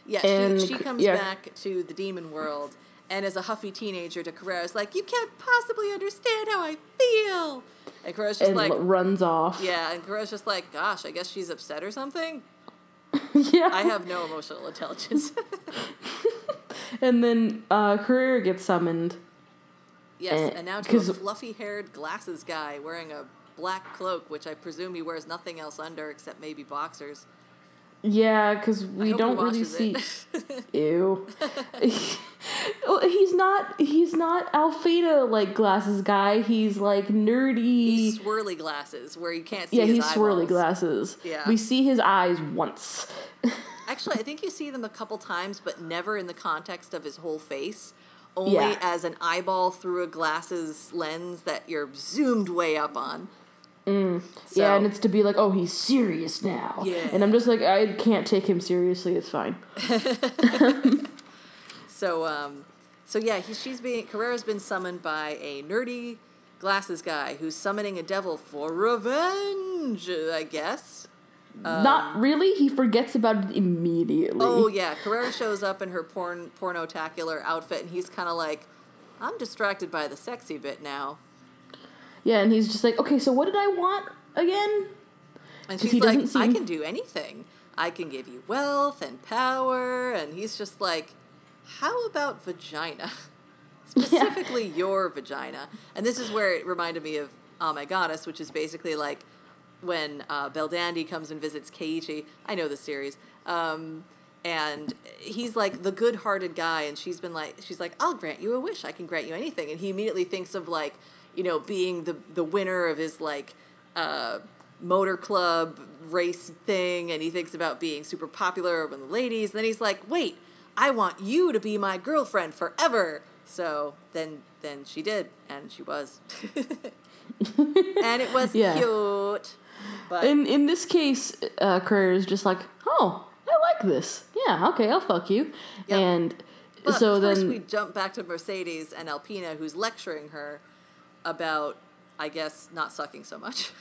Yeah, and, she, she comes yeah. back to the demon world. And as a huffy teenager, to Carrera's like, you can't possibly understand how I feel. And Carrera's just and like... runs off. Yeah, and Carrera's just like, gosh, I guess she's upset or something? Yeah. I have no emotional intelligence. And then uh, Carrera gets summoned. Yes, and, and now to a fluffy-haired glasses guy wearing a black cloak, which I presume he wears nothing else under except maybe boxers. Yeah, because we don't really see... Ew. He's not he's not Alfina like glasses guy. He's like nerdy. He's swirly glasses where you can't see yeah, his eyes. Yeah, he's swirly glasses. Yeah. We see his eyes once. Actually, I think you see them a couple times, but never in the context of his whole face. Only yeah. as an eyeball through a glasses lens that you're zoomed way up on. Mm. So, yeah, and it's to be like, oh, he's serious now. Yeah. And I'm just like, I can't take him seriously. It's fine. So, um, so yeah, he, she's being Carrera's been summoned by a nerdy glasses guy who's summoning a devil for revenge, I guess. Um, Not really. He forgets about it immediately. Oh yeah, Carrera shows up in her porn porno-tacular outfit, and he's kind of like, I'm distracted by the sexy bit now. Yeah, and he's just like, okay, so what did I want again? And she's like, seem... I can do anything. I can give you wealth and power. And he's just like, how about vagina? Specifically yeah. your vagina. And this is where it reminded me of Oh, My Goddess, which is basically like when uh, Beldandi comes and visits Keiichi. I know the series. Um, and he's like the good-hearted guy. And she's been like, she's like, I'll grant you a wish. I can grant you anything. And he immediately thinks of like, you know, being the the winner of his, like, uh, motor club race thing, and he thinks about being super popular with the ladies, and then he's like, wait, I want you to be my girlfriend forever. So then then she did, and she was. And it was yeah. cute. But in, in this case, uh, Carrera is just like, oh, I like this. Yeah, okay, I'll fuck you. Yep. And but so first then... we jump back to Mercedes and Alpina, who's lecturing her about, I guess, not sucking so much.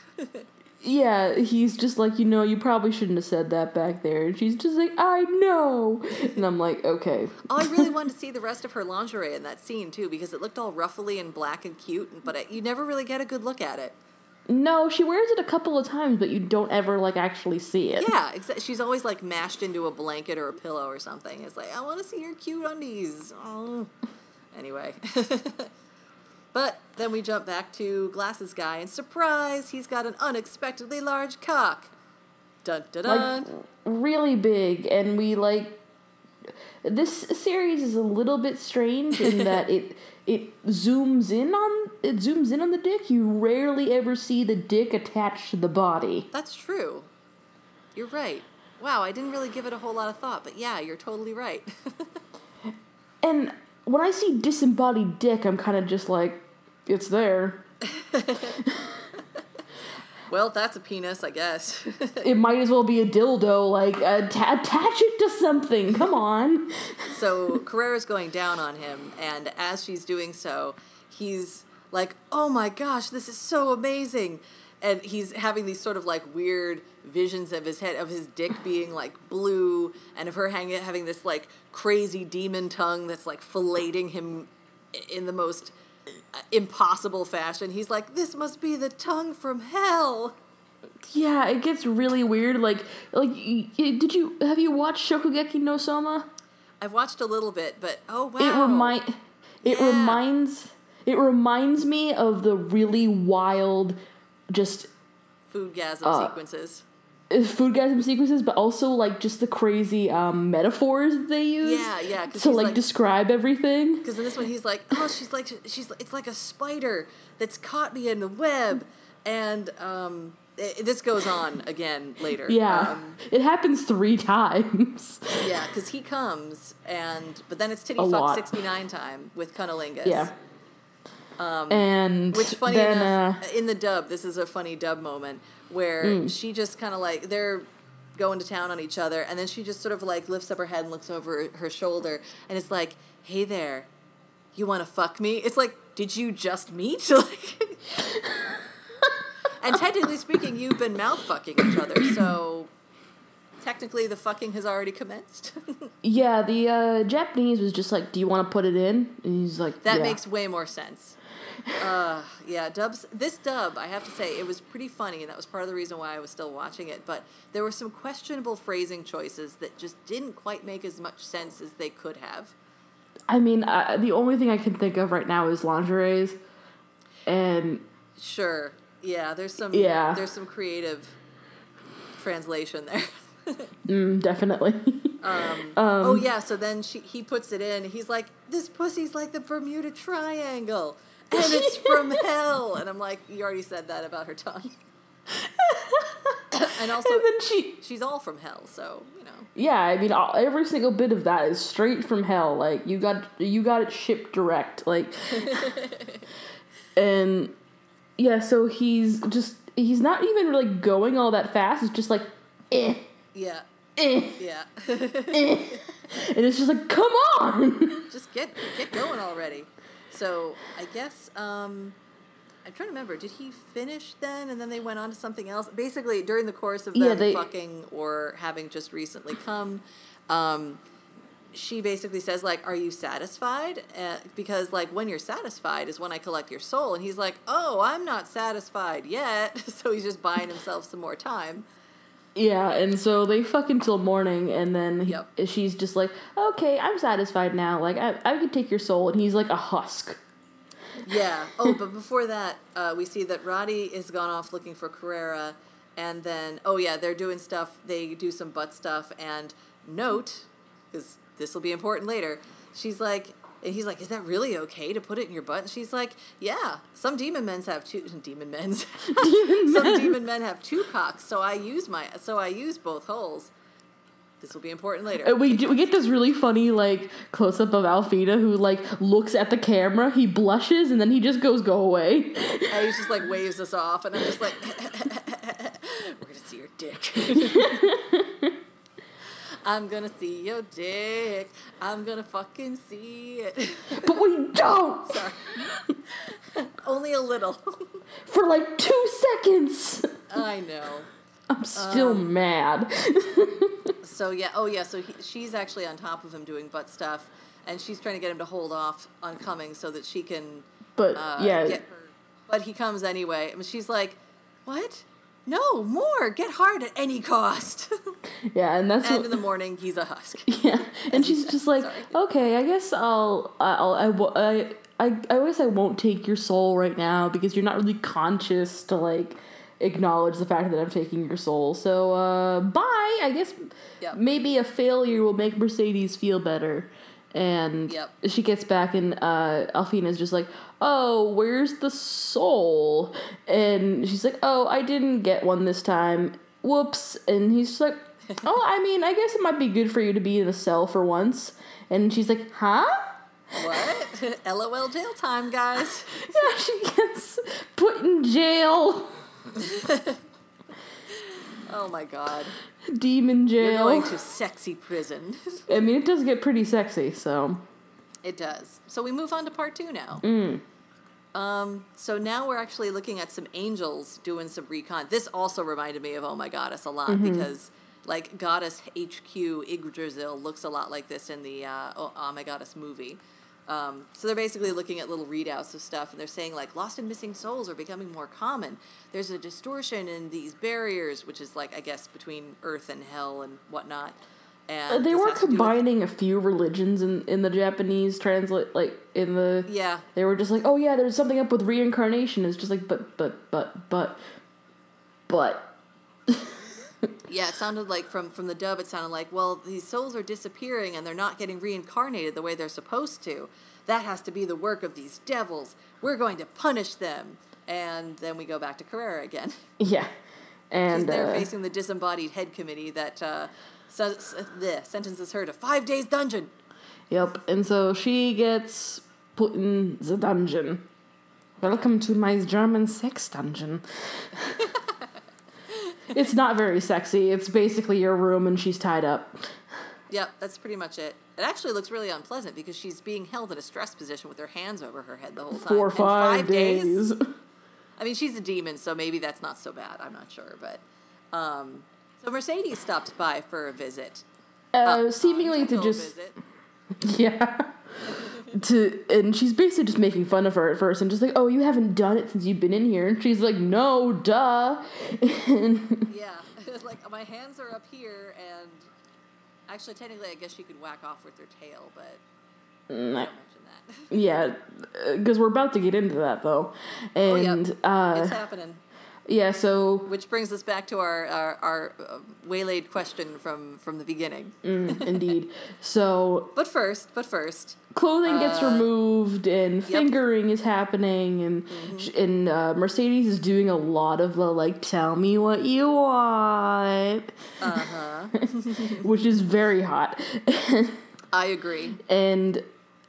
Yeah, he's just like, you know, you probably shouldn't have said that back there. And she's just like, I know. And I'm like, okay. Oh, I really wanted to see the rest of her lingerie in that scene, too, because it looked all ruffly and black and cute, but it, you never really get a good look at it. No, she wears it a couple of times, but you don't ever, like, actually see it. Yeah, exa- she's always, like, mashed into a blanket or a pillow or something. It's like, I want to see your cute undies. Oh. Anyway. But then we jump back to Glasses Guy, and surprise, he's got an unexpectedly large cock. Dun, dun, dun. Like, really big, and we, like... This series is a little bit strange in that it it zooms in on it zooms in on the dick. You rarely ever see the dick attached to the body. That's true. You're right. Wow, I didn't really give it a whole lot of thought, but yeah, you're totally right. And... when I see disembodied dick, I'm kind of just like, it's there. Well, that's a penis, I guess. It might as well be a dildo. Like, att- attach it to something. Come on. So Carrera's going down on him, and as she's doing so, he's like, oh my gosh, this is so amazing. And he's having these sort of, like, weird visions of his head, of his dick being, like, blue, and of her hanging, having this, like, crazy demon tongue that's, like, filleting him in the most impossible fashion. He's like, this must be the tongue from hell. Yeah, it gets really weird. Like, like did you, have you watched Shokugeki no Soma? I've watched a little bit, but, oh, wow. It, remi- it yeah. reminds, it reminds me of the really wild... just foodgasm uh, sequences. Foodgasm sequences, but also, like, just the crazy um, metaphors that they use. Yeah, yeah. To, like, like, describe everything. Because in this one, he's like, oh, she's like, she's it's like a spider that's caught me in the web. And um, it, this goes on again later. Yeah. Um, it happens three times. Yeah, because he comes, and, but then it's titty a fuck lot. sixty-nine time with cunnilingus. Yeah. Um, and which funny then, enough, uh, in the dub, this is a funny dub moment where mm. she just kind of like, they're going to town on each other, and then she just sort of like lifts up her head and looks over her shoulder, and it's like, hey there, you want to fuck me? It's like, did you just meet? Like, and technically speaking, you've been mouth-fucking each other, so technically the fucking has already commenced. Yeah, the uh, Japanese was just like, do you want to put it in? And he's like, that yeah. makes way more sense. Uh, yeah, dubs. This dub, I have to say, it was pretty funny, and that was part of the reason why I was still watching it, but there were some questionable phrasing choices that just didn't quite make as much sense as they could have. I mean, uh, the only thing I can think of right now is lingeries, and sure, yeah, there's some, yeah. there's some creative translation there. mm, definitely. Um, um, oh yeah, so then she he puts it in. He's like, "This pussy's like the Bermuda Triangle, and it's from hell." And I'm like, "You already said that about her tongue." And also, and then she, she's all from hell, so, you know. Yeah, I mean, all, every single bit of that is straight from hell. Like, you got you got it shipped direct. Like, and, yeah, so he's just, he's not even, like, going all that fast. It's just like, eh. Yeah. Eh. Yeah. eh. And it's just like, come on! Just get get going already. So, I guess, um... I'm trying to remember, did he finish then, and then they went on to something else? Basically, during the course of them yeah, they... fucking or having just recently come, um, she basically says, like, are you satisfied? Uh, because, like, when you're satisfied is when I collect your soul. And he's like, oh, I'm not satisfied yet. So he's just buying himself some more time. Yeah, and so they fuck until morning, and then yep. he, she's just like, okay, I'm satisfied now. Like, I, I could take your soul. And he's like a husk. Yeah. Oh, but before that, uh, we see that Roddy is gone off looking for Carrera, and then, oh yeah, they're doing stuff, they do some butt stuff, and note, because this will be important later, she's like, and he's like, is that really okay to put it in your butt? And she's like, yeah, some demon men's have two, demon men's, demon some men. demon men have two cocks, so I use my, so I use both holes. This will be important later. And we, do, we get this really funny, like, close-up of Alfina who, like, looks at the camera, he blushes, and then he just goes, go away. And he just, like, waves us off, and I'm just like, we're gonna see your dick. I'm gonna see your dick. I'm gonna fucking see it. But we don't! Sorry. Only a little. For, like, two seconds! I know. I'm still um, mad. So, yeah. Oh, yeah. So he, she's actually on top of him doing butt stuff, and she's trying to get him to hold off on coming so that she can but, uh, yeah. get her. But he comes anyway. I mean, she's like, what? No, more. Get hard at any cost. Yeah, and that's... And what, in the morning, he's a husk. Yeah, and she's just like, sorry. Okay, I guess I'll... I'll I, I, I, I guess I won't take your soul right now because you're not really conscious to, like... acknowledge the fact that I'm taking your soul. So, uh, bye! I guess yep. maybe a failure will make Mercedes feel better. And yep. she gets back and, uh, Alfina's just like, oh, where's the soul? And she's like, oh, I didn't get one this time. Whoops. And he's just like, oh, I mean, I guess it might be good for you to be in a cell for once. And she's like, huh? What? LOL jail time, guys. Yeah, she gets put in jail. Oh my god. Demon jail. You're going to sexy prison. I mean, it does get pretty sexy, so. It does. So we move on to part two now. Mm. Um, so now we're actually looking at some angels doing some recon. This also reminded me of Oh My Goddess a lot, mm-hmm. because, like, Goddess H Q Yggdrasil looks a lot like this in the uh, oh, oh My Goddess movie. Um, so they're basically looking at little readouts of stuff, and they're saying, like, lost and missing souls are becoming more common. There's a distortion in these barriers, which is, like, I guess, between Earth and Hell and whatnot. And uh, they were combining with... a few religions in, in the Japanese translate, like, in the... Yeah. They were just like, oh, yeah, there's something up with reincarnation. It's just like, but, but, but, but, but. Yeah, it sounded like, from, from the dub, it sounded like, well, these souls are disappearing and they're not getting reincarnated the way they're supposed to. That has to be the work of these devils. We're going to punish them. And then we go back to Carrera again. Yeah. And they're uh, facing the disembodied head committee that uh, says, uh, sentences her to five days dungeon. Yep, and so she gets put in the dungeon. Welcome to my German sex dungeon. It's not very sexy. It's basically your room and she's tied up. Yep, that's pretty much it. It actually looks really unpleasant because she's being held in a stress position with her hands over her head the whole time. Four or five, five days. days. I mean, she's a demon, so maybe that's not so bad. I'm not sure. But um, so Mercedes stopped by for a visit. Uh, seemingly to just... Visit. Yeah. To and she's basically just making fun of her at first and just like, oh, you haven't done it since you've been in here. And she's like, no, duh. And yeah. Like, my hands are up here and... Actually, technically, I guess she could whack off with her tail, but I don't mention that. Yeah, because we're about to get into that, though. And, oh, yeah. Uh, it's happening. Yeah, so... Which brings us back to our, our, our waylaid question from, from the beginning. Mm, indeed. So... But first, but first... Clothing gets uh, removed, and fingering yep. is happening, and mm-hmm. and uh, Mercedes is doing a lot of the, like, tell me what you want. Uh-huh. Which is very hot. I agree. And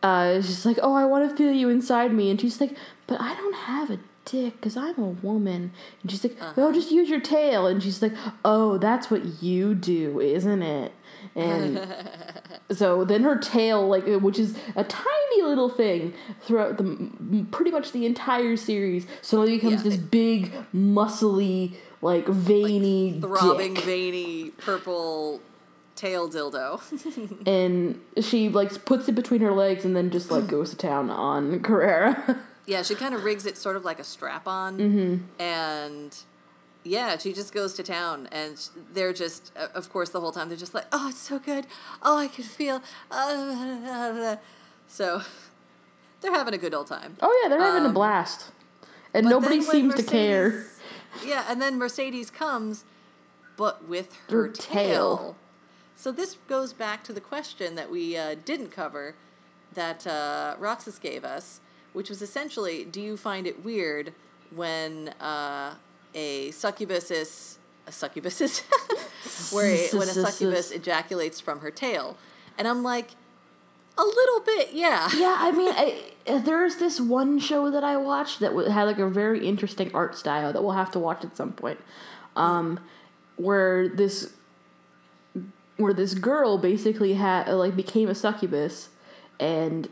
uh, she's like, oh, I want to feel you inside me. And she's like, but I don't have a dick, because I'm a woman. And she's like, uh-huh. oh, just use your tail. And she's like, oh, that's what you do, isn't it? And so then her tail, like, which is a tiny little thing throughout the pretty much the entire series, suddenly becomes yeah, this it, big, muscly, like veiny, like throbbing, dick. veiny, purple tail dildo. And she like puts it between her legs and then just like goes to town on Carrera. Yeah, she kind of rigs it sort of like a strap on, mm-hmm. and. Yeah, she just goes to town, and they're just, of course, the whole time, they're just like, oh, it's so good, oh, I can feel, uh, so, they're having a good old time. Oh, yeah, they're having um, a blast, and nobody seems Mercedes, to care. Yeah, and then Mercedes comes, but with her, her tail. tail. So this goes back to the question that we uh, didn't cover, that uh, Roxas gave us, which was essentially, do you find it weird when... Uh, A succubus is a succubus is where a, when a succubus ejaculates from her tail, and I'm like, a little bit, yeah. Yeah, I mean, I, there's this one show that I watched that had like a very interesting art style that we'll have to watch at some point, um, where this where this girl basically had like became a succubus, and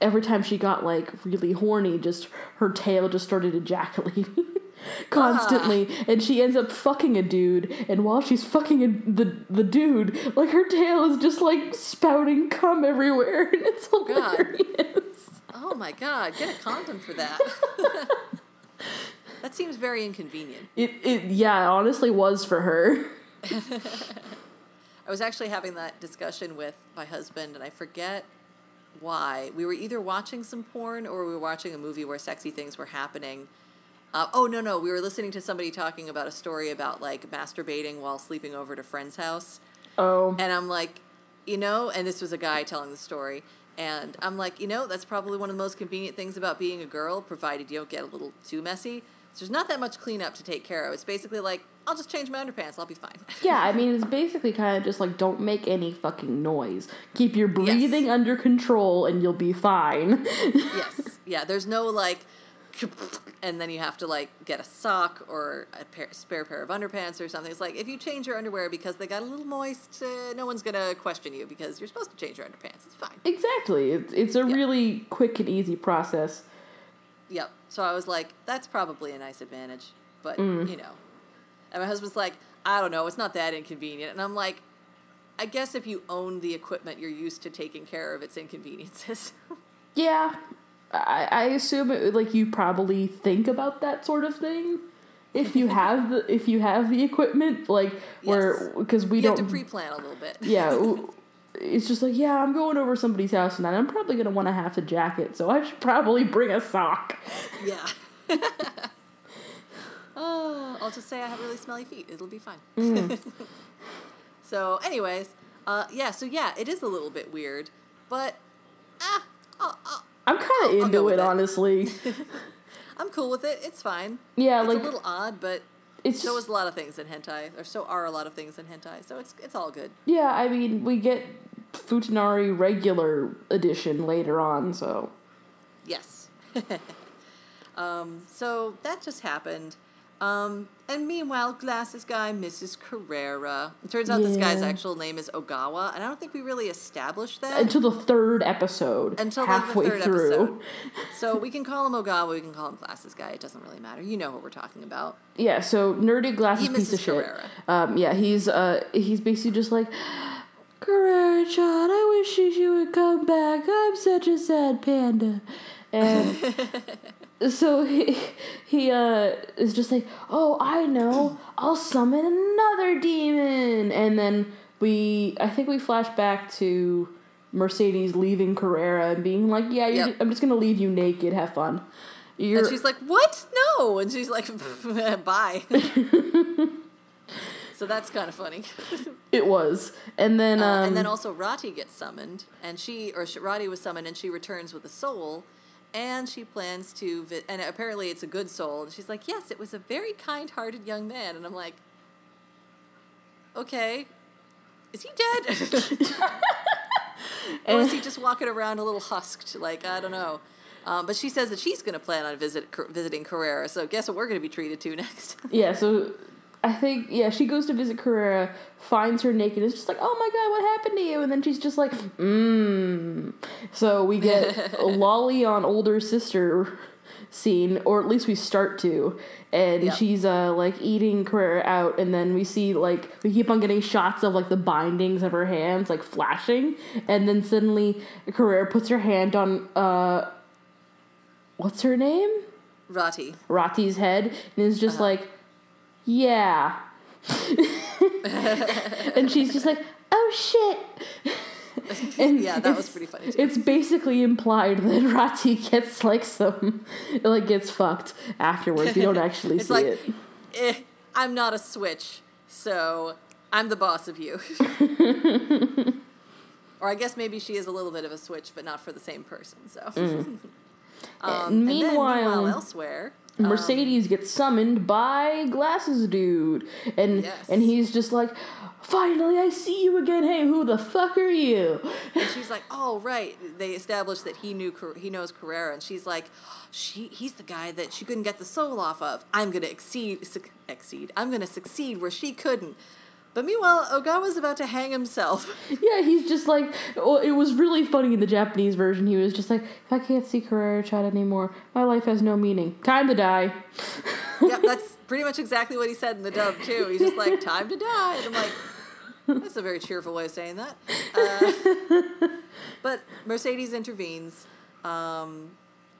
every time she got like really horny, just her tail just started ejaculating. Constantly, ah. And she ends up fucking a dude, and while she's fucking a, the the dude, like her tail is just like spouting cum everywhere, and it's hilarious. God. Oh my god! Get a condom for that. That seems very inconvenient. It it yeah, it honestly was for her. I was actually having that discussion with my husband, and I forget why we were either watching some porn or we were watching a movie where sexy things were happening. Uh, oh, no, no, we were listening to somebody talking about a story about, like, masturbating while sleeping over at a friend's house. Oh. And I'm like, you know, and this was a guy telling the story, and I'm like, you know, that's probably one of the most convenient things about being a girl, provided you don't get a little too messy. So there's not that much cleanup to take care of. It's basically like, I'll just change my underpants, I'll be fine. Yeah, I mean, it's basically kind of just like, don't make any fucking noise. Keep your breathing yes. under control, and you'll be fine. Yes, yeah, there's no, like... And then you have to, like, get a sock or a pair, spare pair of underpants or something. It's like, if you change your underwear because they got a little moist, uh, no one's going to question you because you're supposed to change your underpants. It's fine. Exactly. It's, it's a yep. really quick and easy process. Yep. So I was like, that's probably a nice advantage. But, mm. you know. And my husband's like, I don't know. It's not that inconvenient. And I'm like, I guess if you own the equipment, you're used to taking care of its inconveniences. Yeah. I assume it, like you probably think about that sort of thing if you have the if you have the equipment, like where because yes. we you don't have to pre-plan a little bit. Yeah, it's just like yeah, I'm going over somebody's house tonight. I'm probably gonna want to have to jack it, so I should probably bring a sock. Yeah. Oh, I'll just say I have really smelly feet. It'll be fine. Mm. So, anyways, uh, yeah. So yeah, it is a little bit weird, but ah, I'll. I'll I'm kind of into it, it, honestly. I'm cool with it. It's fine. Yeah, it's like a little odd, but it's so just, is a lot of things in hentai, or so are a lot of things in hentai. So it's it's all good. Yeah, I mean, we get Futanari regular edition later on, so yes. Um, so that just happened. Um, and meanwhile, glasses guy misses Carrera. It turns out yeah. this guy's actual name is Ogawa, and I don't think we really established that. Until the third episode. Until halfway like the third through. Episode. So we can call him Ogawa, we can call him glasses guy. It doesn't really matter. You know what we're talking about. Yeah, so nerdy glasses he piece of Carrera. Shit. Um, yeah, he's uh, he's basically just like, Carrera-chan, I wish you would come back. I'm such a sad panda. And so he he uh, is just like, oh, I know, I'll summon another demon. And then we, I think we flash back to Mercedes leaving Carrera and being like, yeah, you're yep. I'm just going to leave you naked, have fun. You're... And she's like, what? No. And she's like, bye. So that's kind of funny. It was. And then... Um, uh, and then also Roddy gets summoned, and she... Or Roddy was summoned, and she returns with a soul, and she plans to... Vi- and apparently it's a good soul, and she's like, yes, it was a very kind-hearted young man. And I'm like, okay, is he dead? Or is he just walking around a little husked? Like, I don't know. Um, but she says that she's going to plan on visit visiting Carrera, so guess what we're going to be treated to next? Yeah, so... I think, yeah, she goes to visit Carrera, finds her naked, is just like, oh my god, what happened to you? And then she's just like, mmm. So we get a lolly on older sister scene, or at least we start to. And yep. she's, uh, like, eating Carrera out, and then we see, like, we keep on getting shots of, like, the bindings of her hands, like, flashing. And then suddenly Carrera puts her hand on, uh, what's her name? Rati. Rati's head, and is just uh-huh. like, yeah. And she's just like, oh shit. And yeah, that was pretty funny too. It's basically implied that Rati gets like some like gets fucked afterwards. You don't actually see like, it. Eh, I'm not a switch, so I'm the boss of you. Or I guess maybe she is a little bit of a switch, but not for the same person, so mm. um, and meanwhile, and then, meanwhile elsewhere. Mercedes um, gets summoned by Glasses Dude, and yes. and he's just like, finally I see you again, hey, who the fuck are you? And she's like, oh right, they established that he knew he knows Carrera, and she's like, she he's the guy that she couldn't get the soul off of. I'm gonna exceed su- exceed I'm gonna succeed where she couldn't. But meanwhile, Ogawa's about to hang himself. Yeah, he's just like, well, it was really funny in the Japanese version. He was just like, if I can't see Carrera-chan anymore, my life has no meaning. Time to die. Yeah, that's pretty much exactly what he said in the dub, too. He's just like, time to die. And I'm like, that's a very cheerful way of saying that. Uh, but Mercedes intervenes. Um,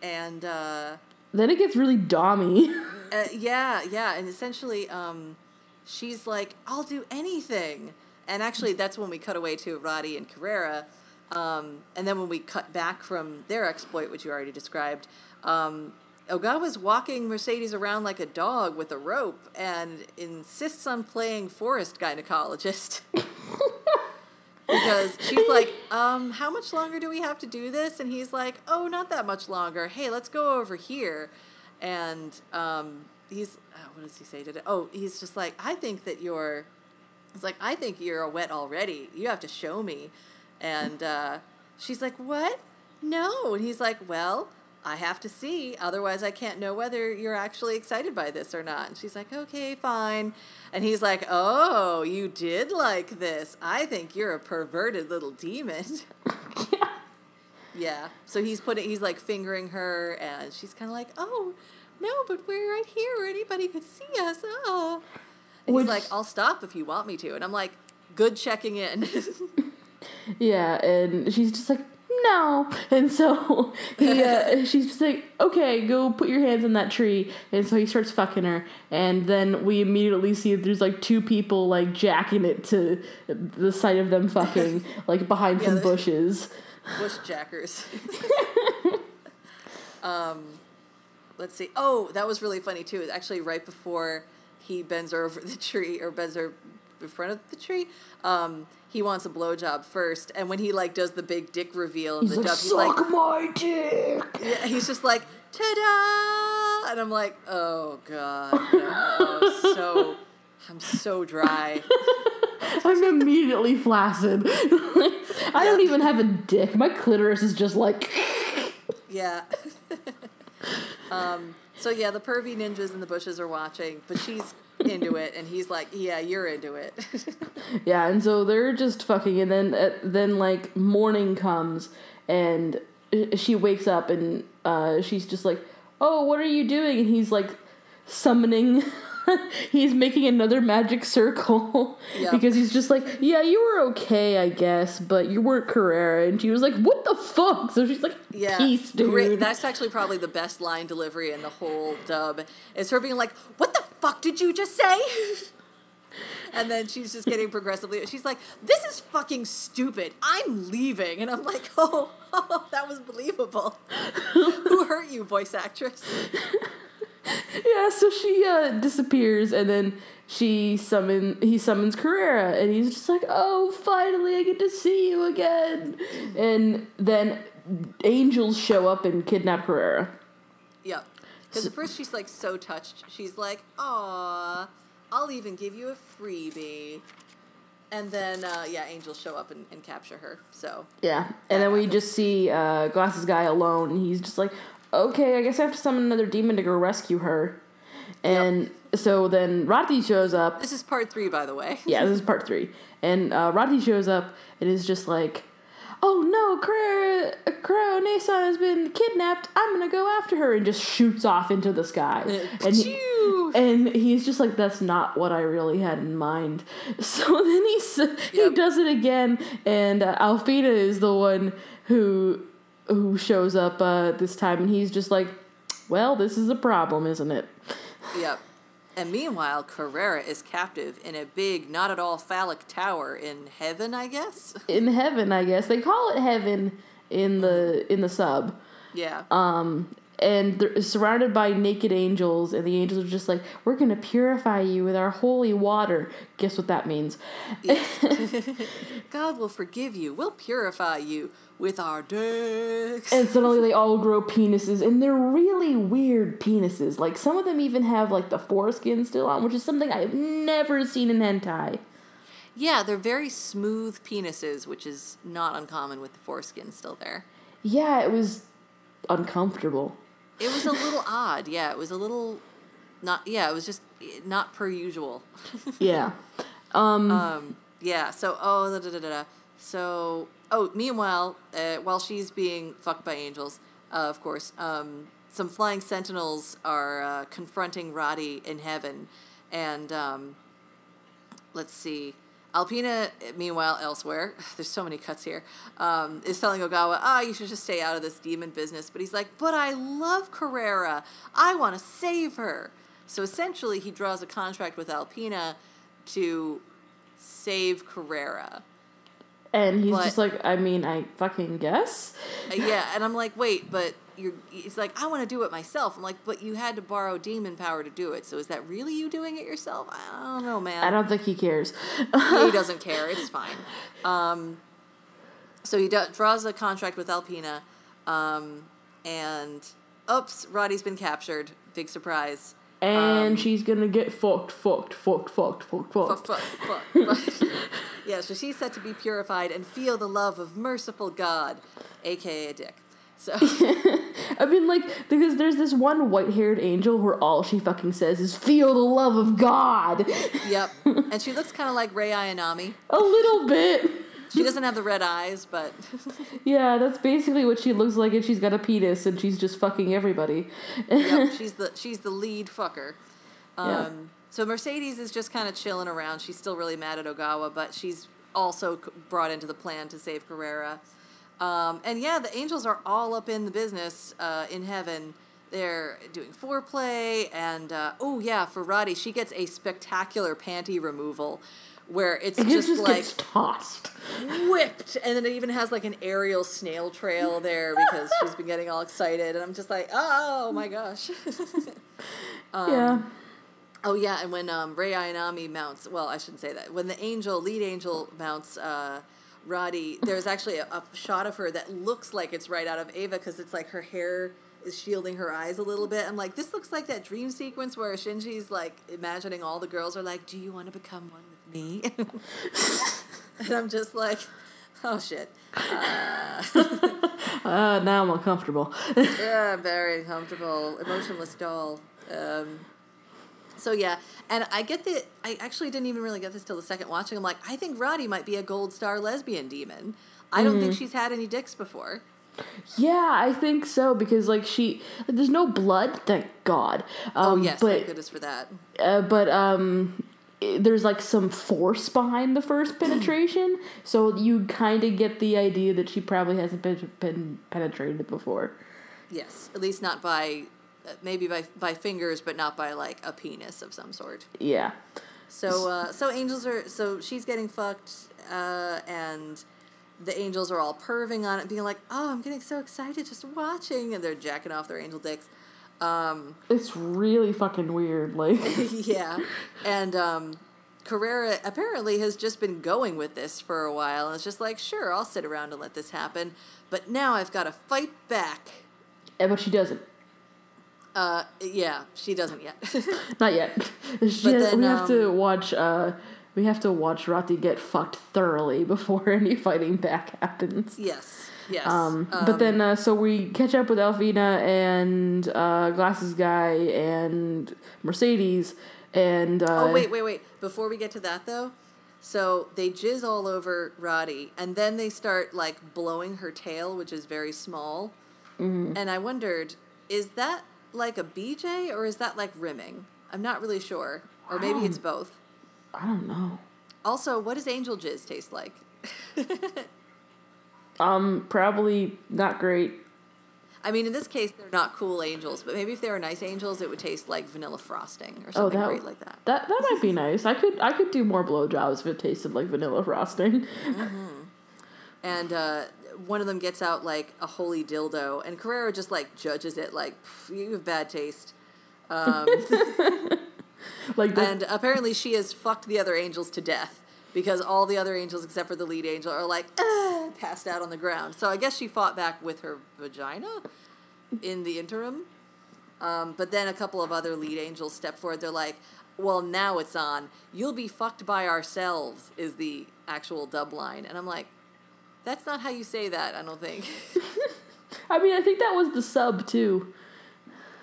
and uh, then it gets really dommy. uh, yeah, yeah. And essentially... Um, she's like, I'll do anything. And actually, that's when we cut away to Roddy and Carrera. Um, and then when we cut back from their exploit, which you already described, um, Ogawa's walking Mercedes around like a dog with a rope and insists on playing forest gynecologist. Because she's like, um, how much longer do we have to do this? And he's like, oh, not that much longer. Hey, let's go over here. And... Um, He's, oh, what does he say today? Oh, he's just like, I think that you're, he's like, I think you're a wet already. You have to show me. And uh, she's like, what? No. And he's like, well, I have to see. Otherwise, I can't know whether you're actually excited by this or not. And she's like, okay, fine. And he's like, oh, you did like this. I think you're a perverted little demon. Yeah. Yeah. So he's putting, he's like fingering her, and she's kind of like, oh, no, but we're right here where anybody could see us. Oh. And Which, he's like, I'll stop if you want me to. And I'm like, good checking in. Yeah, and she's just like, no. And so he, uh, she's just like, okay, go put your hands on that tree. And so he starts fucking her. And then we immediately see that there's like two people like jacking it to the sight of them fucking like behind yeah, some bushes. Bush jackers. um... Let's see. Oh, that was really funny, too. It's actually right before he bends her over the tree, or bends her in front of the tree, um, he wants a blowjob first. And when he, like, does the big dick reveal in the dub, he's like, suck my dick! Yeah, he's just like, ta-da! And I'm like, oh, God, no. so, I'm so dry. I'm immediately flaccid. I don't even have a dick. My clitoris is just like... Yeah. Um, So yeah, the pervy ninjas in the bushes are watching, but she's into it, and he's like, yeah, you're into it. Yeah, and so they're just fucking, and then, uh, then like, morning comes, and she wakes up, and uh, she's just like, oh, what are you doing? And he's like, summoning... he's making another magic circle yep. because he's just like, yeah, you were okay, I guess, but you weren't Carrera. And she was like, what the fuck? So she's like, yeah, peace, dude. Great. That's actually probably the best line delivery in the whole dub, is her being like, what the fuck did you just say? And then she's just getting progressively, she's like, this is fucking stupid, I'm leaving. And I'm like, oh, oh that was believable. Who hurt you, voice actress? Yeah, so she uh, disappears, and then she summon he summons Carrera, and he's just like, oh, finally I get to see you again. And then angels show up and kidnap Carrera. Yeah, because so, at first she's like so touched. She's like, aw, I'll even give you a freebie. And then, uh, yeah, angels show up and, and capture her. So yeah, and then happens. We just see uh, Glasses Guy alone, and he's just like, okay, I guess I have to summon another demon to go rescue her. And yep. so then Roddy shows up. This is part three, by the way. Yeah, this is part three. And uh, Roddy shows up and is just like, oh no, Carrera, Carrera Nesan has been kidnapped. I'm going to go after her. And just shoots off into the sky. and, he, and he's just like, that's not what I really had in mind. So then he, yep. he does it again. And uh, Alfina is the one who... who shows up uh, this time, and he's just like, well, this is a problem, isn't it? Yep. And meanwhile, Carrera is captive in a big, not at all phallic tower in heaven, I guess? In heaven, I guess. They call it heaven in the in the sub. Yeah. Um, and they're surrounded by naked angels, and the angels are just like, we're going to purify you with our holy water. Guess what that means? Yes. God will forgive you. We'll purify you. With our dicks. And suddenly they all grow penises, and they're really weird penises. Like, some of them even have, like, the foreskin still on, which is something I've never seen in hentai. Yeah, they're very smooth penises, which is not uncommon with the foreskin still there. Yeah, it was uncomfortable. It was a little odd, yeah. It was a little... not. Yeah, it was just not per usual. Yeah. Um, um. Yeah, so... Oh, da-da-da-da-da. So... Oh, meanwhile, uh, while she's being fucked by angels, uh, of course, um, some flying sentinels are uh, confronting Roddy in heaven. And um, let's see. Alpina, meanwhile, elsewhere, there's so many cuts here, um, is telling Ogawa, ah, oh, you should just stay out of this demon business. But he's like, but I love Carrera. I want to save her. So essentially, he draws a contract with Alpina to save Carrera. And he's but, just like, I mean, I fucking guess. Yeah, and I'm like, wait, but you're... He's like, I want to do it myself. I'm like, but you had to borrow demon power to do it, so is that really you doing it yourself? I don't know, man. I don't think he cares. He doesn't care. It's fine. Um, so he do- draws a contract with Alpina, um, and, oops, Roddy's been captured. Big surprise. And um, she's gonna get fucked, fucked, fucked, fucked, fucked, fucked. Fuck, fuck, fuck, fuck. Yeah, so she's set to be purified and feel the love of merciful God, a k a a dick. So I mean, like, because there's this one white-haired angel where all she fucking says is, feel the love of God. Yep. And she looks kind of like Rei Ayanami. A little bit. She doesn't have the red eyes, but... Yeah, that's basically what she looks like, and she's got a penis, and she's just fucking everybody. Yep, she's the she's the lead fucker. Um, yeah. So Mercedes is just kind of chilling around. She's still really mad at Ogawa, but she's also brought into the plan to save Carrera. Um, and yeah, the angels are all up in the business uh, in heaven. They're doing foreplay, and uh, oh yeah, for Roddy, she gets a spectacular panty removal, where it's it just, just like gets tossed, whipped, and then it even has like an aerial snail trail there because she's been getting all excited, and I'm just like, oh my gosh. um, yeah. Oh yeah, and when um, Rei Ayanami mounts, well, I shouldn't say that. When the angel, lead angel, mounts uh, Roddy, there's actually a, a shot of her that looks like it's right out of Ava, because it's like her hair is shielding her eyes a little bit. I'm like, this looks like that dream sequence where Shinji's like imagining all the girls are like, do you want to become one with me? And I'm just like, Oh, shit. Uh, uh, now I'm uncomfortable. Yeah, very uncomfortable. Emotionless doll. Um, so, yeah. And I get the... I actually didn't even really get this till the second watching. I'm like, I think Roddy might be a gold star lesbian demon. I don't mm. think she's had any dicks before. Yeah, I think so, because, like, she... Like, there's no blood, thank God. Um, oh, yes, but, thank goodness for that. Uh, but, um... there's, like, some force behind the first penetration, so you kind of get the idea that she probably hasn't been, been penetrated before. Yes, at least not by, maybe by by fingers, but not by, like, a penis of some sort. Yeah. So, uh, so angels are, so she's getting fucked, uh, and the angels are all perving on it, being like, oh, I'm getting so excited just watching, and they're jacking off their angel dicks. Um, it's really fucking weird, like. Yeah, and um, Carrera apparently has just been going with this for a while, and it's just like, sure, I'll sit around and let this happen, but now I've got to fight back. Yeah, but she doesn't. Uh, yeah, she doesn't yet. Not yet. She but has, then, we um, have to watch. Uh, we have to watch Rati get fucked thoroughly before any fighting back happens. Yes. Yes. Um, um, but then, uh, so we catch up with Alfina and uh, Glasses Guy and Mercedes and... Uh, oh, wait, wait, wait. Before we get to that, though, so they jizz all over Roddy, and then they start, like, blowing her tail, which is very small. Mm-hmm. And I wondered, is that, like, a B J, or is that, like, rimming? I'm not really sure. Or maybe it's both. I don't know. Also, what does angel jizz taste like? Um, probably not great. I mean, in this case, they're not cool angels, but maybe if they were nice angels, it would taste like vanilla frosting or something oh, that, great like that. That that might be nice. I could I could do more blowjobs if it tasted like vanilla frosting. Mm-hmm. And uh, one of them gets out like a holy dildo, and Carrera just like judges it like, you have bad taste. Um, like the- and apparently she has fucked the other angels to death. Because all the other angels, except for the lead angel, are like, ah, passed out on the ground. So I guess she fought back with her vagina in the interim. Um, but then a couple of other lead angels step forward. They're like, well, now it's on. You'll be fucked by ourselves is the actual dub line. And I'm like, that's not how you say that, I don't think. I mean, I think that was the sub, too.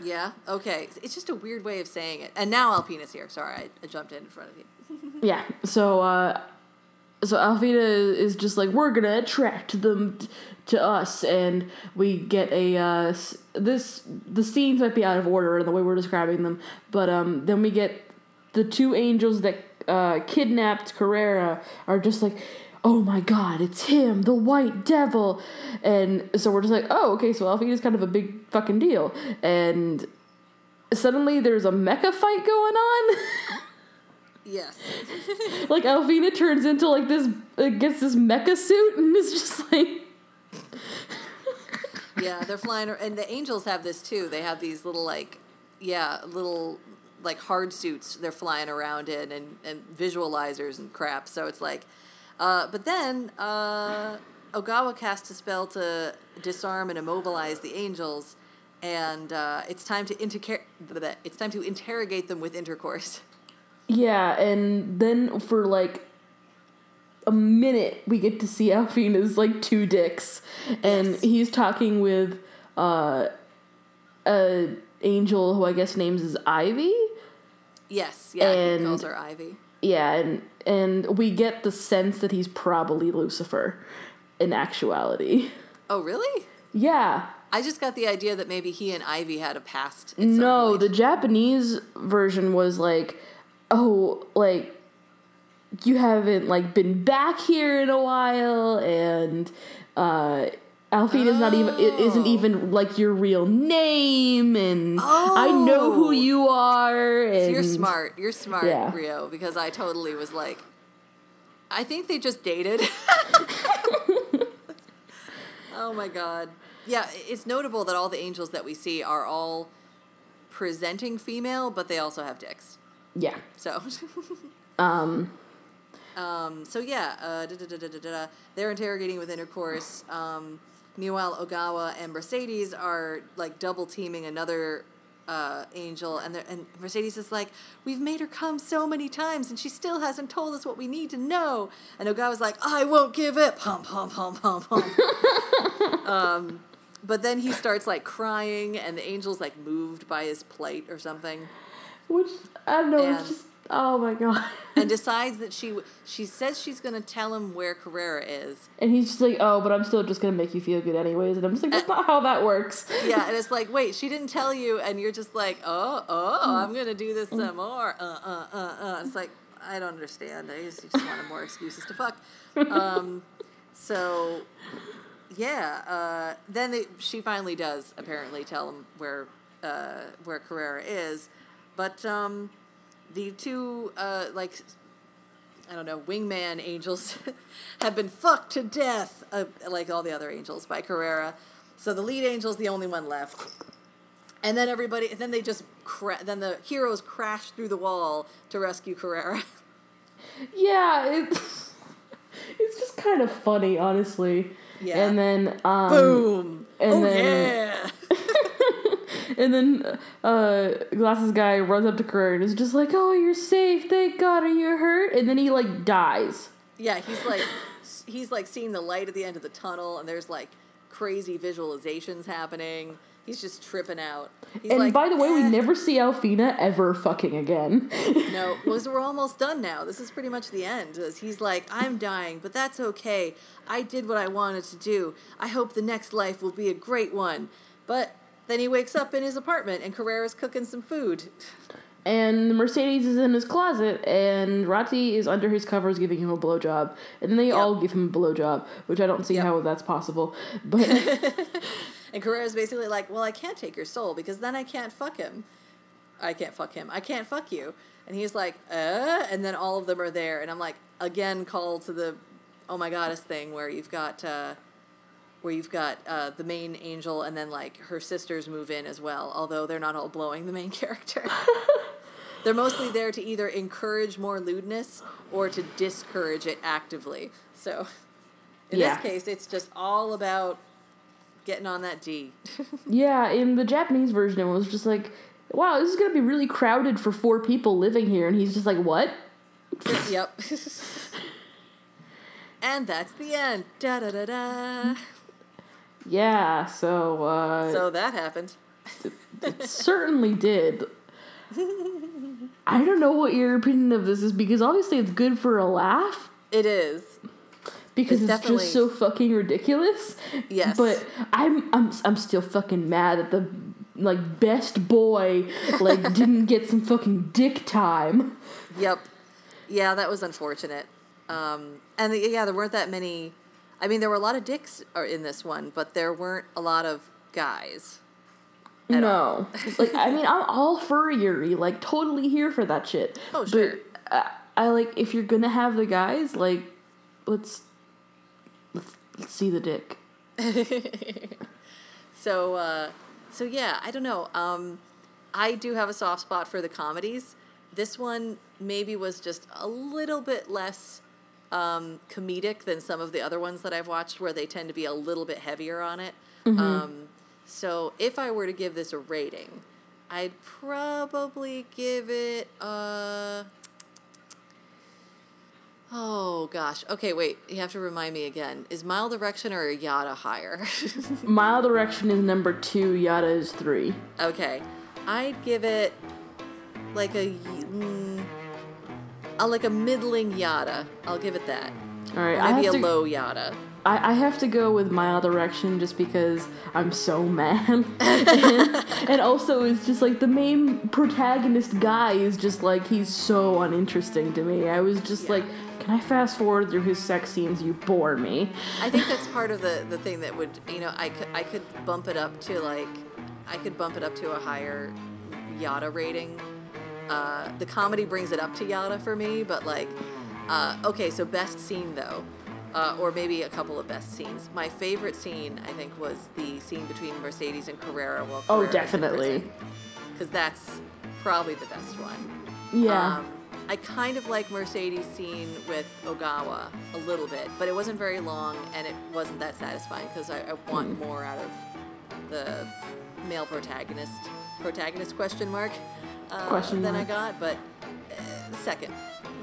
Yeah? Okay. It's just a weird way of saying it. And now Alpina's here. Sorry, I, I jumped in in front of you. Yeah, so uh, so Alfina is just like, we're going to attract them t- to us, and we get a, uh, this, the scenes might be out of order in the way we're describing them, but um, then we get the two angels that uh, kidnapped Carrera are just like, oh my God, it's him, the white devil, and so we're just like, oh, okay, so Alfina's kind of a big fucking deal, and suddenly there's a mecha fight going on. Yes. Like, Alfina turns into, like, this, like, gets this mecha suit, and it's just, like... Yeah, they're flying, and the angels have this, too. They have these little, like, yeah, little, like, hard suits they're flying around in, and, and visualizers and crap, so it's like... Uh, but then, uh, Ogawa casts a spell to disarm and immobilize the angels, and uh, it's time to inter- it's time to interrogate them with intercourse. Yeah, and then for, like, a minute, we get to see Alfina's, like, two dicks. And yes. He's talking with uh, an angel who I guess names is Ivy? Yes, yeah, and, he calls her Ivy. Yeah, and, and we get the sense that he's probably Lucifer in actuality. Oh, really? Yeah. I just got the idea that maybe he and Ivy had a past at some No, point. The Japanese version was, like... oh, like, you haven't, like, been back here in a while, and, uh, Alfina's oh. not even, it isn't even, like, your real name, and oh. I know who you are, and... So you're smart, you're smart, yeah. Ryo, because I totally was like, I think they just dated. Oh my God. Yeah, it's notable that all the angels that we see are all presenting female, but they also have dicks. Yeah. So, um, um, so yeah, uh, da, da, da, da, da, da, they're interrogating with intercourse. Um, meanwhile, Ogawa and Mercedes are like double teaming another uh, Angel, and, and Mercedes is like, we've made her come so many times, and she still hasn't told us what we need to know. And Ogawa's like, I won't give up. Hump, hump, hump, hump, hump. um, but then he starts, like, crying, and the Angel's, like, moved by his plight or something. Which, I don't know, and, it's just, oh, my God. And decides that she, she says she's going to tell him where Carrera is. And he's just like, oh, but I'm still just going to make you feel good anyways. And I'm just like, that's and, not how that works. Yeah, and it's like, wait, she didn't tell you. And you're just like, oh, oh, I'm going to do this some more. Uh, uh, uh, uh. It's like, I don't understand. I just, just wanted more excuses to fuck. Um, so, yeah. Uh, then they, she finally does apparently tell him where, uh, where Carrera is. But, um... the two, uh, like, I don't know, wingman angels have been fucked to death, uh, like all the other angels, by Carrera. So the lead angel's the only one left. And then everybody, and then they just, cra- then the heroes crash through the wall to rescue Carrera. Yeah, it's, it's just kind of funny, honestly. Yeah. And then, um... boom! And oh, then, yeah! And then uh, Glasses guy runs up to Carrera and is just like, oh, you're safe. Thank God. Are you hurt? And then he, like, dies. Yeah, he's, like, he's like seeing the light at the end of the tunnel, and there's, like, crazy visualizations happening. He's just tripping out. He's and, like, by the way, eh. we never see Alfina ever fucking again. No, because we're almost done now. This is pretty much the end. He's like, I'm dying, but that's okay. I did what I wanted to do. I hope the next life will be a great one. But... then he wakes up in his apartment, and Carrera's cooking some food. And Mercedes is in his closet, and Roddy is under his covers giving him a blowjob. And they yep. all give him a blowjob, which I don't see yep. how that's possible. But and Carrera's basically like, well, I can't take your soul, because then I can't fuck him. I can't fuck him. I can't fuck you. And he's like, uh? And then all of them are there. And I'm like, again, call to the Oh, My Goddess thing, where you've got... Uh, where you've got uh, the main angel and then, like, her sisters move in as well, although they're not all blowing the main character. They're mostly there to either encourage more lewdness or to discourage it actively. So, in yeah. this case, it's just all about getting on that D. Yeah, in the Japanese version, it was just like, wow, this is going to be really crowded for four people living here. And he's just like, what? Yep. And that's the end. Da-da-da-da. Yeah, so... Uh, so that happened. It, it certainly did. I don't know what your opinion of this is, because obviously it's good for a laugh. It is. Because it's, it's just so fucking ridiculous. Yes. But I'm I'm I'm still fucking mad at the, like, best boy, like, didn't get some fucking dick time. Yep. Yeah, that was unfortunate. Um, and the, yeah, there weren't that many. I mean, there were a lot of dicks in this one, but there weren't a lot of guys. At no, all. Like, I mean, I'm all for Yuri, like, totally here for that shit. Oh, sure. But I, I like, if you're gonna have the guys, like, let's let's, let's see the dick. so, uh, so yeah, I don't know. Um, I do have a soft spot for the comedies. This one maybe was just a little bit less. Um, comedic than some of the other ones that I've watched, where they tend to be a little bit heavier on it. Mm-hmm. Um, so if I were to give this a rating, I'd probably give it a... Oh, gosh. Okay, wait. You have to remind me again. Is Mild Erection or Yada higher? Mild Erection is number two. Yada is three. Okay. I'd give it like a... Mm, I'll like a middling yada. I'll give it that. All right, maybe I have a to, low yada. I, I have to go with Mild Erection just because I'm so mad, and, and also it's just like the main protagonist guy is just like, he's so uninteresting to me. I was just yeah. like, can I fast forward through his sex scenes? You bore me. I think that's part of the, the thing that would, you know, I could I could bump it up to like I could bump it up to a higher yada rating. Uh, the comedy brings it up to yada for me, but like, uh, okay, so best scene though, uh, or maybe a couple of best scenes. My favorite scene, I think, was the scene between Mercedes and Carrera. Well, oh, definitely, because that's probably the best one. Yeah, um, I kind of like Mercedes' scene with Ogawa a little bit, but it wasn't very long, and it wasn't that satisfying because I, I want mm. more out of the male protagonist. protagonist question mark uh, question than mark. I got, but uh, second.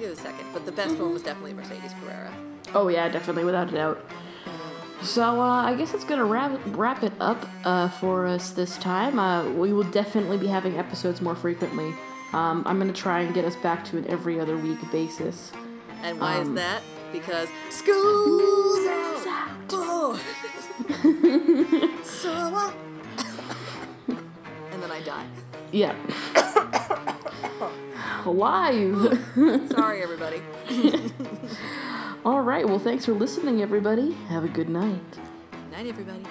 It was second, but the best mm-hmm. one was definitely Mercedes Carrera. Oh yeah, definitely, without a doubt. So, uh, I guess it's going to wrap wrap it up uh, for us this time. Uh, we will definitely be having episodes more frequently. Um, I'm going to try and get us back to an every other week basis. And why um, is that? Because school's out! out. Oh. So what? And then I die. Yeah. Live! Sorry, everybody. All right, well, thanks for listening, everybody. Have a good night. Night, everybody.